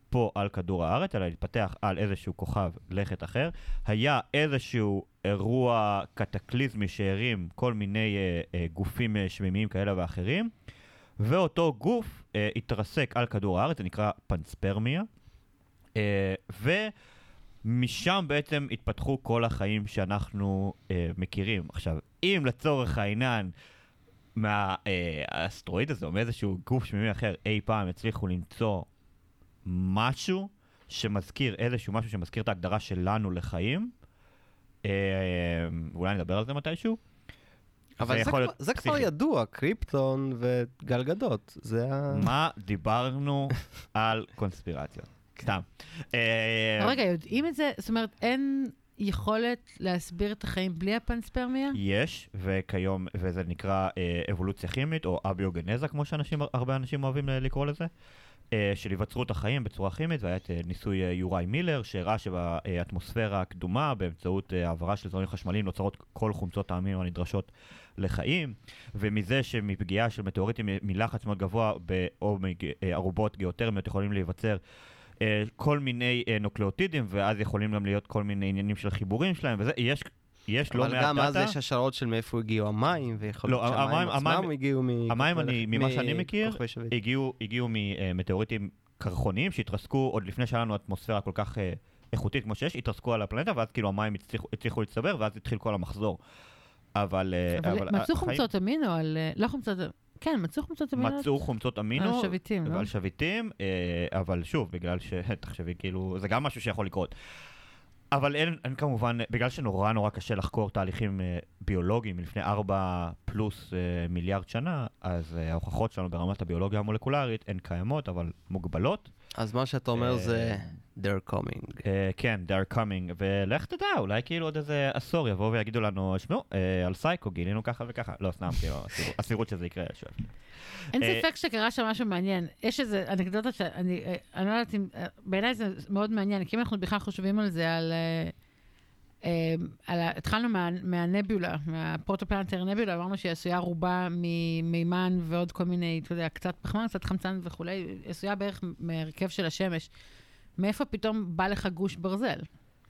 פה על כדור הארץ, אלא להתפתח על איזשהו כוכב לכת אחר. היה איזשהו אירוע קטקליזמי שהרים כל מיני אה, אה, גופים אה, שמימיים כאלה ואחרים, ואותו גוף אה, התרסק על כדור הארץ, זה נקרא פנספרמיה, אה, ומשם בעצם התפתחו כל החיים שאנחנו אה, מכירים. עכשיו, אם לצורך העניין, מהאסטרואיד אה, הזה, או מאיזשהו גוף שמימי אחר, אי פעם הצליחו למצוא משהו שמזכיר, איזשהו משהו שמזכיר את ההגדרה שלנו לחיים, אה, אולי נדבר על זה מתישהו, אבל זה, זה, כבר, זה כבר ידוע, קריפטון וגלגדות, זה מה דיברנו על קונספירציה, סתם. אה, רגע, יודעים את זה? זאת אומרת, אין יכולת להסביר את החיים בלי הפנספרמיה? יש, וכיום, וזה נקרא אה, אבולוציה כימית, או אביוגנזה, כמו שאנשים, הרבה אנשים אוהבים לקרוא לזה, של היווצרות החיים בצורה כימית, והיה את ניסוי יוראי מילר, שהראה שבאטמוספירה הקדומה, באמצעות העברה של זרמים חשמליים, נוצרות כל חומצות האמינו הנדרשות לחיים, ומזה שמפגיעה של מטאוריטים מלחץ מאוד גבוה, או מערובות גיאותרמיות, יכולים להיווצר כל מיני נוקלאוטידים, ואז יכולים גם להיות כל מיני עניינים של חיבורים שלהם, וזה, יש... אבל גם אז יש השערות של מאיפה הגיעו המים, ויכול להיות שהמים עצמם הגיעו מ... המים, ממה שאני מכיר, הגיעו ממטאוריטים קרחוניים, שהתרסקו עוד לפני שהיה לנו אטמוספירה כל כך איכותית כמו שיש, התרסקו על הפלנטה, ואז כאילו המים הצליחו להצטבר, ואז התחיל כל המחזור. אבל... מצאו חומצות אמינו על... לא חומצות... כן, מצאו חומצות אמינו. מצאו חומצות אמינו. על שביטים, לא? על שביטים, אבל שוב, בגלל שתחשבי כאילו... זה גם משהו שיכול לקרות. אבל אין, אין כמובן, בגלל שנורא נורא קשה לחקור תהליכים אה, ביולוגיים מלפני ארבע פלוס אה, מיליארד שנה, אז אה, ההוכחות שלנו ברמת הביולוגיה המולקולרית הן קיימות, אבל מוגבלות. אז מה שאתה אומר אה, זה they're coming. אה, כן, they're coming, ולך תדע, אולי כאילו עוד איזה עשור יבואו ויגידו לנו, שמעו, אה, על סייקו גילינו ככה וככה. לא, סנם, כאילו, הסירות שזה יקרה, שואף. אין ספק שקרה שם משהו מעניין. יש איזו אנקדוטה שאני, אני לא יודעת אם, בעיניי זה מאוד מעניין, כי אם אנחנו בכלל חושבים על זה, על, התחלנו מהנביולה, מהפרוטופלנטר נביולה, אמרנו שהיא עשויה רובה ממימן ועוד כל מיני, אתה יודע, קצת פחמן, קצת חמצן וכולי, עשויה בערך מהרכב של השמש. מאיפה פתאום בא לך גוש ברזל?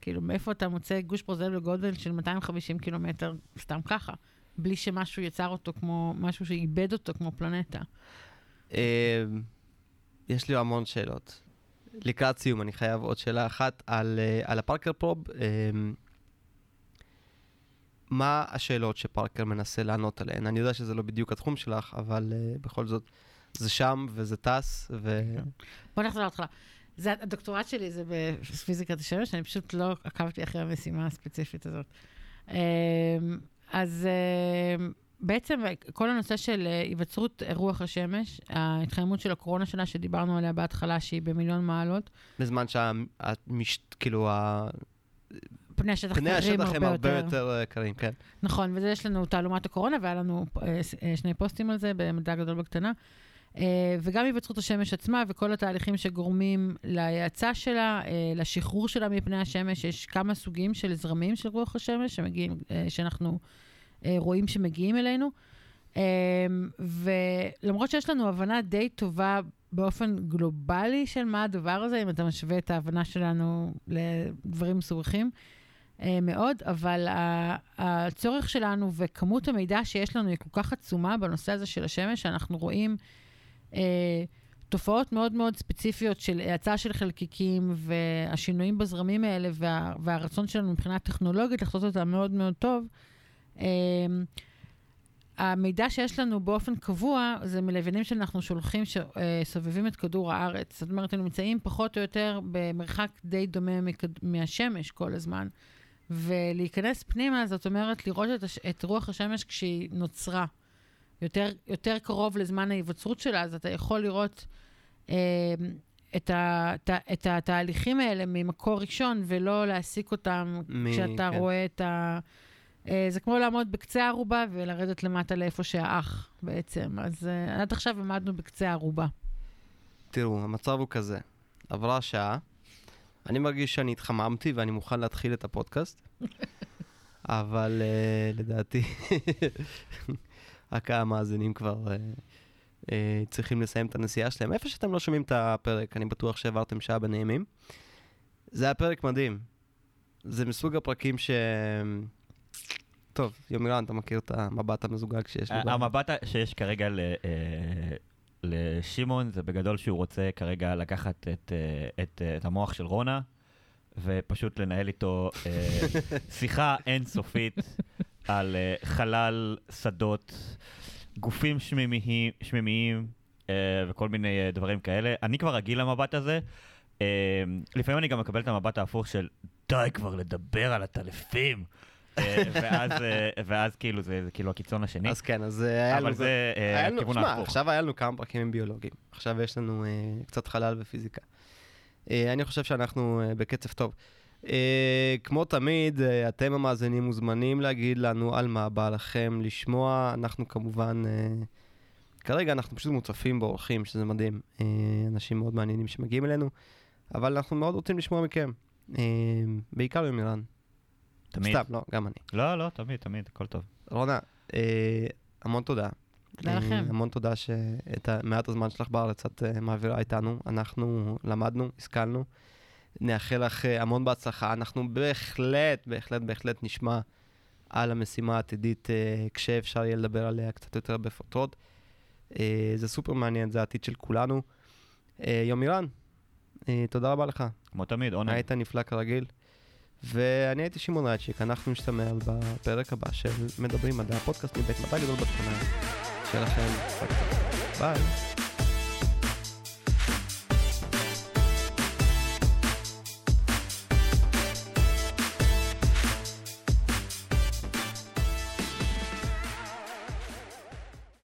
כאילו, מאיפה אתה מוצא גוש ברזל בגודל של מאתיים וחמישים קילומטר, סתם ככה? בלי שמשהו יצר אותו כמו, משהו שאיבד אותו כמו פלנטה. יש לי המון שאלות. לקראת סיום, אני חייב עוד שאלה אחת על, על הפארקר פרוב. מה השאלות שפארקר מנסה לענות עליהן? אני יודע שזה לא בדיוק התחום שלך, אבל בכל זאת, זה שם וזה טס. ו... בוא נחזור להתחלה. זה, הדוקטורט שלי זה בפיזיקת השמש, אני פשוט לא עקבתי אחרי המשימה הספציפית הזאת. אז בעצם כל הנושא של היווצרות רוח השמש, ההתחממות של הקורונה שלה שדיברנו עליה בהתחלה, שהיא במיליון מעלות. בזמן שכאילו פני השטח הם הרבה יותר קרים, כן. נכון, וזה יש לנו תעלומת הקורונה, והיה לנו שני פוסטים על זה במדע גדול בקטנה. וגם היווצרות השמש עצמה וכל התהליכים שגורמים להיעצה שלה, לשחרור שלה מפני השמש, יש כמה סוגים של זרמים של רוח השמש שמגיעים, שאנחנו רואים שמגיעים אלינו. ולמרות שיש לנו הבנה די טובה באופן גלובלי של מה הדבר הזה, אם אתה משווה את ההבנה שלנו לדברים מסובכים מאוד, אבל הצורך שלנו וכמות המידע שיש לנו היא כל כך עצומה בנושא הזה של השמש, שאנחנו רואים תופעות מאוד מאוד ספציפיות של הצעה של חלקיקים והשינויים בזרמים האלה וה, והרצון שלנו מבחינה טכנולוגית לחתות אותה מאוד מאוד טוב. המידע שיש לנו באופן קבוע זה מלווינים שאנחנו שולחים שסובבים את כדור הארץ. זאת אומרת, אנחנו נמצאים פחות או יותר במרחק די דומה מהשמש כל הזמן. ולהיכנס פנימה, זאת אומרת, לראות את, הש... את רוח השמש כשהיא נוצרה, יותר, יותר קרוב לזמן ההיווצרות שלה, אז אתה יכול לראות אה, את, ה... ת... את התהליכים האלה ממקור ראשון, ולא להסיק אותם מ... כשאתה כן. רואה את ה... זה כמו לעמוד בקצה הערובה ולרדת למטה לאיפה שהאח בעצם. אז עד עכשיו עמדנו בקצה הערובה. תראו, המצב הוא כזה. עברה שעה, אני מרגיש שאני התחממתי ואני מוכן להתחיל את הפודקאסט, אבל לדעתי, רק המאזינים כבר צריכים לסיים את הנסיעה שלהם. איפה שאתם לא שומעים את הפרק, אני בטוח שעברתם שעה בנעימים. זה היה פרק מדהים. זה מסוג הפרקים ש... טוב, יומירן, אתה מכיר את המבט המזוגג שיש לי? המבט שיש כרגע לשימון, זה בגדול שהוא רוצה כרגע לקחת את המוח של רונה, ופשוט לנהל איתו שיחה אינסופית על חלל, שדות, גופים שמימיים, וכל מיני דברים כאלה. אני כבר רגיל למבט הזה. לפעמים אני גם מקבל את המבט ההפוך של, די כבר לדבר על הטלפים. ואז, ואז כאילו, זה, זה כאילו הקיצון השני. אז כן, אז היה לנו, זה, היה לנו, שמה, עכשיו היה לנו כמה פרקים עם ביולוגים. עכשיו יש לנו uh, קצת חלל ופיזיקה. Uh, אני חושב שאנחנו uh, בקצב טוב. Uh, כמו תמיד, uh, אתם המאזינים מוזמנים להגיד לנו על מה בא לכם לשמוע. אנחנו כמובן, uh, כרגע אנחנו פשוט מוצפים באורחים, שזה מדהים. Uh, אנשים מאוד מעניינים שמגיעים אלינו, אבל אנחנו מאוד רוצים לשמוע מכם. Uh, בעיקר יומירן. תמיד. סתם, לא, גם אני. לא, לא, תמיד, תמיד, הכל טוב. רונה, אה, המון תודה. תודה לכם. אה, המון תודה שאת מעט הזמן שלך בארץ את אה, מעבירה איתנו. אנחנו למדנו, השכלנו. נאחל לך אה, המון בהצלחה. אנחנו בהחלט, בהחלט, בהחלט נשמע על המשימה העתידית, אה, כשאפשר יהיה לדבר עליה קצת יותר בפרוטרוט. אה, זה סופר מעניין, זה העתיד של כולנו. אה, יומירן, אה, תודה רבה לך. כמו תמיד, עונה. היית נפלא כרגיל. ואני הייתי שמעון רייצ'יק, אנחנו נשתמע בפרק הבא של מדברים מדע, פודקאסט מבית מדע גדול בתחנה. שיהיה לכם, ביי.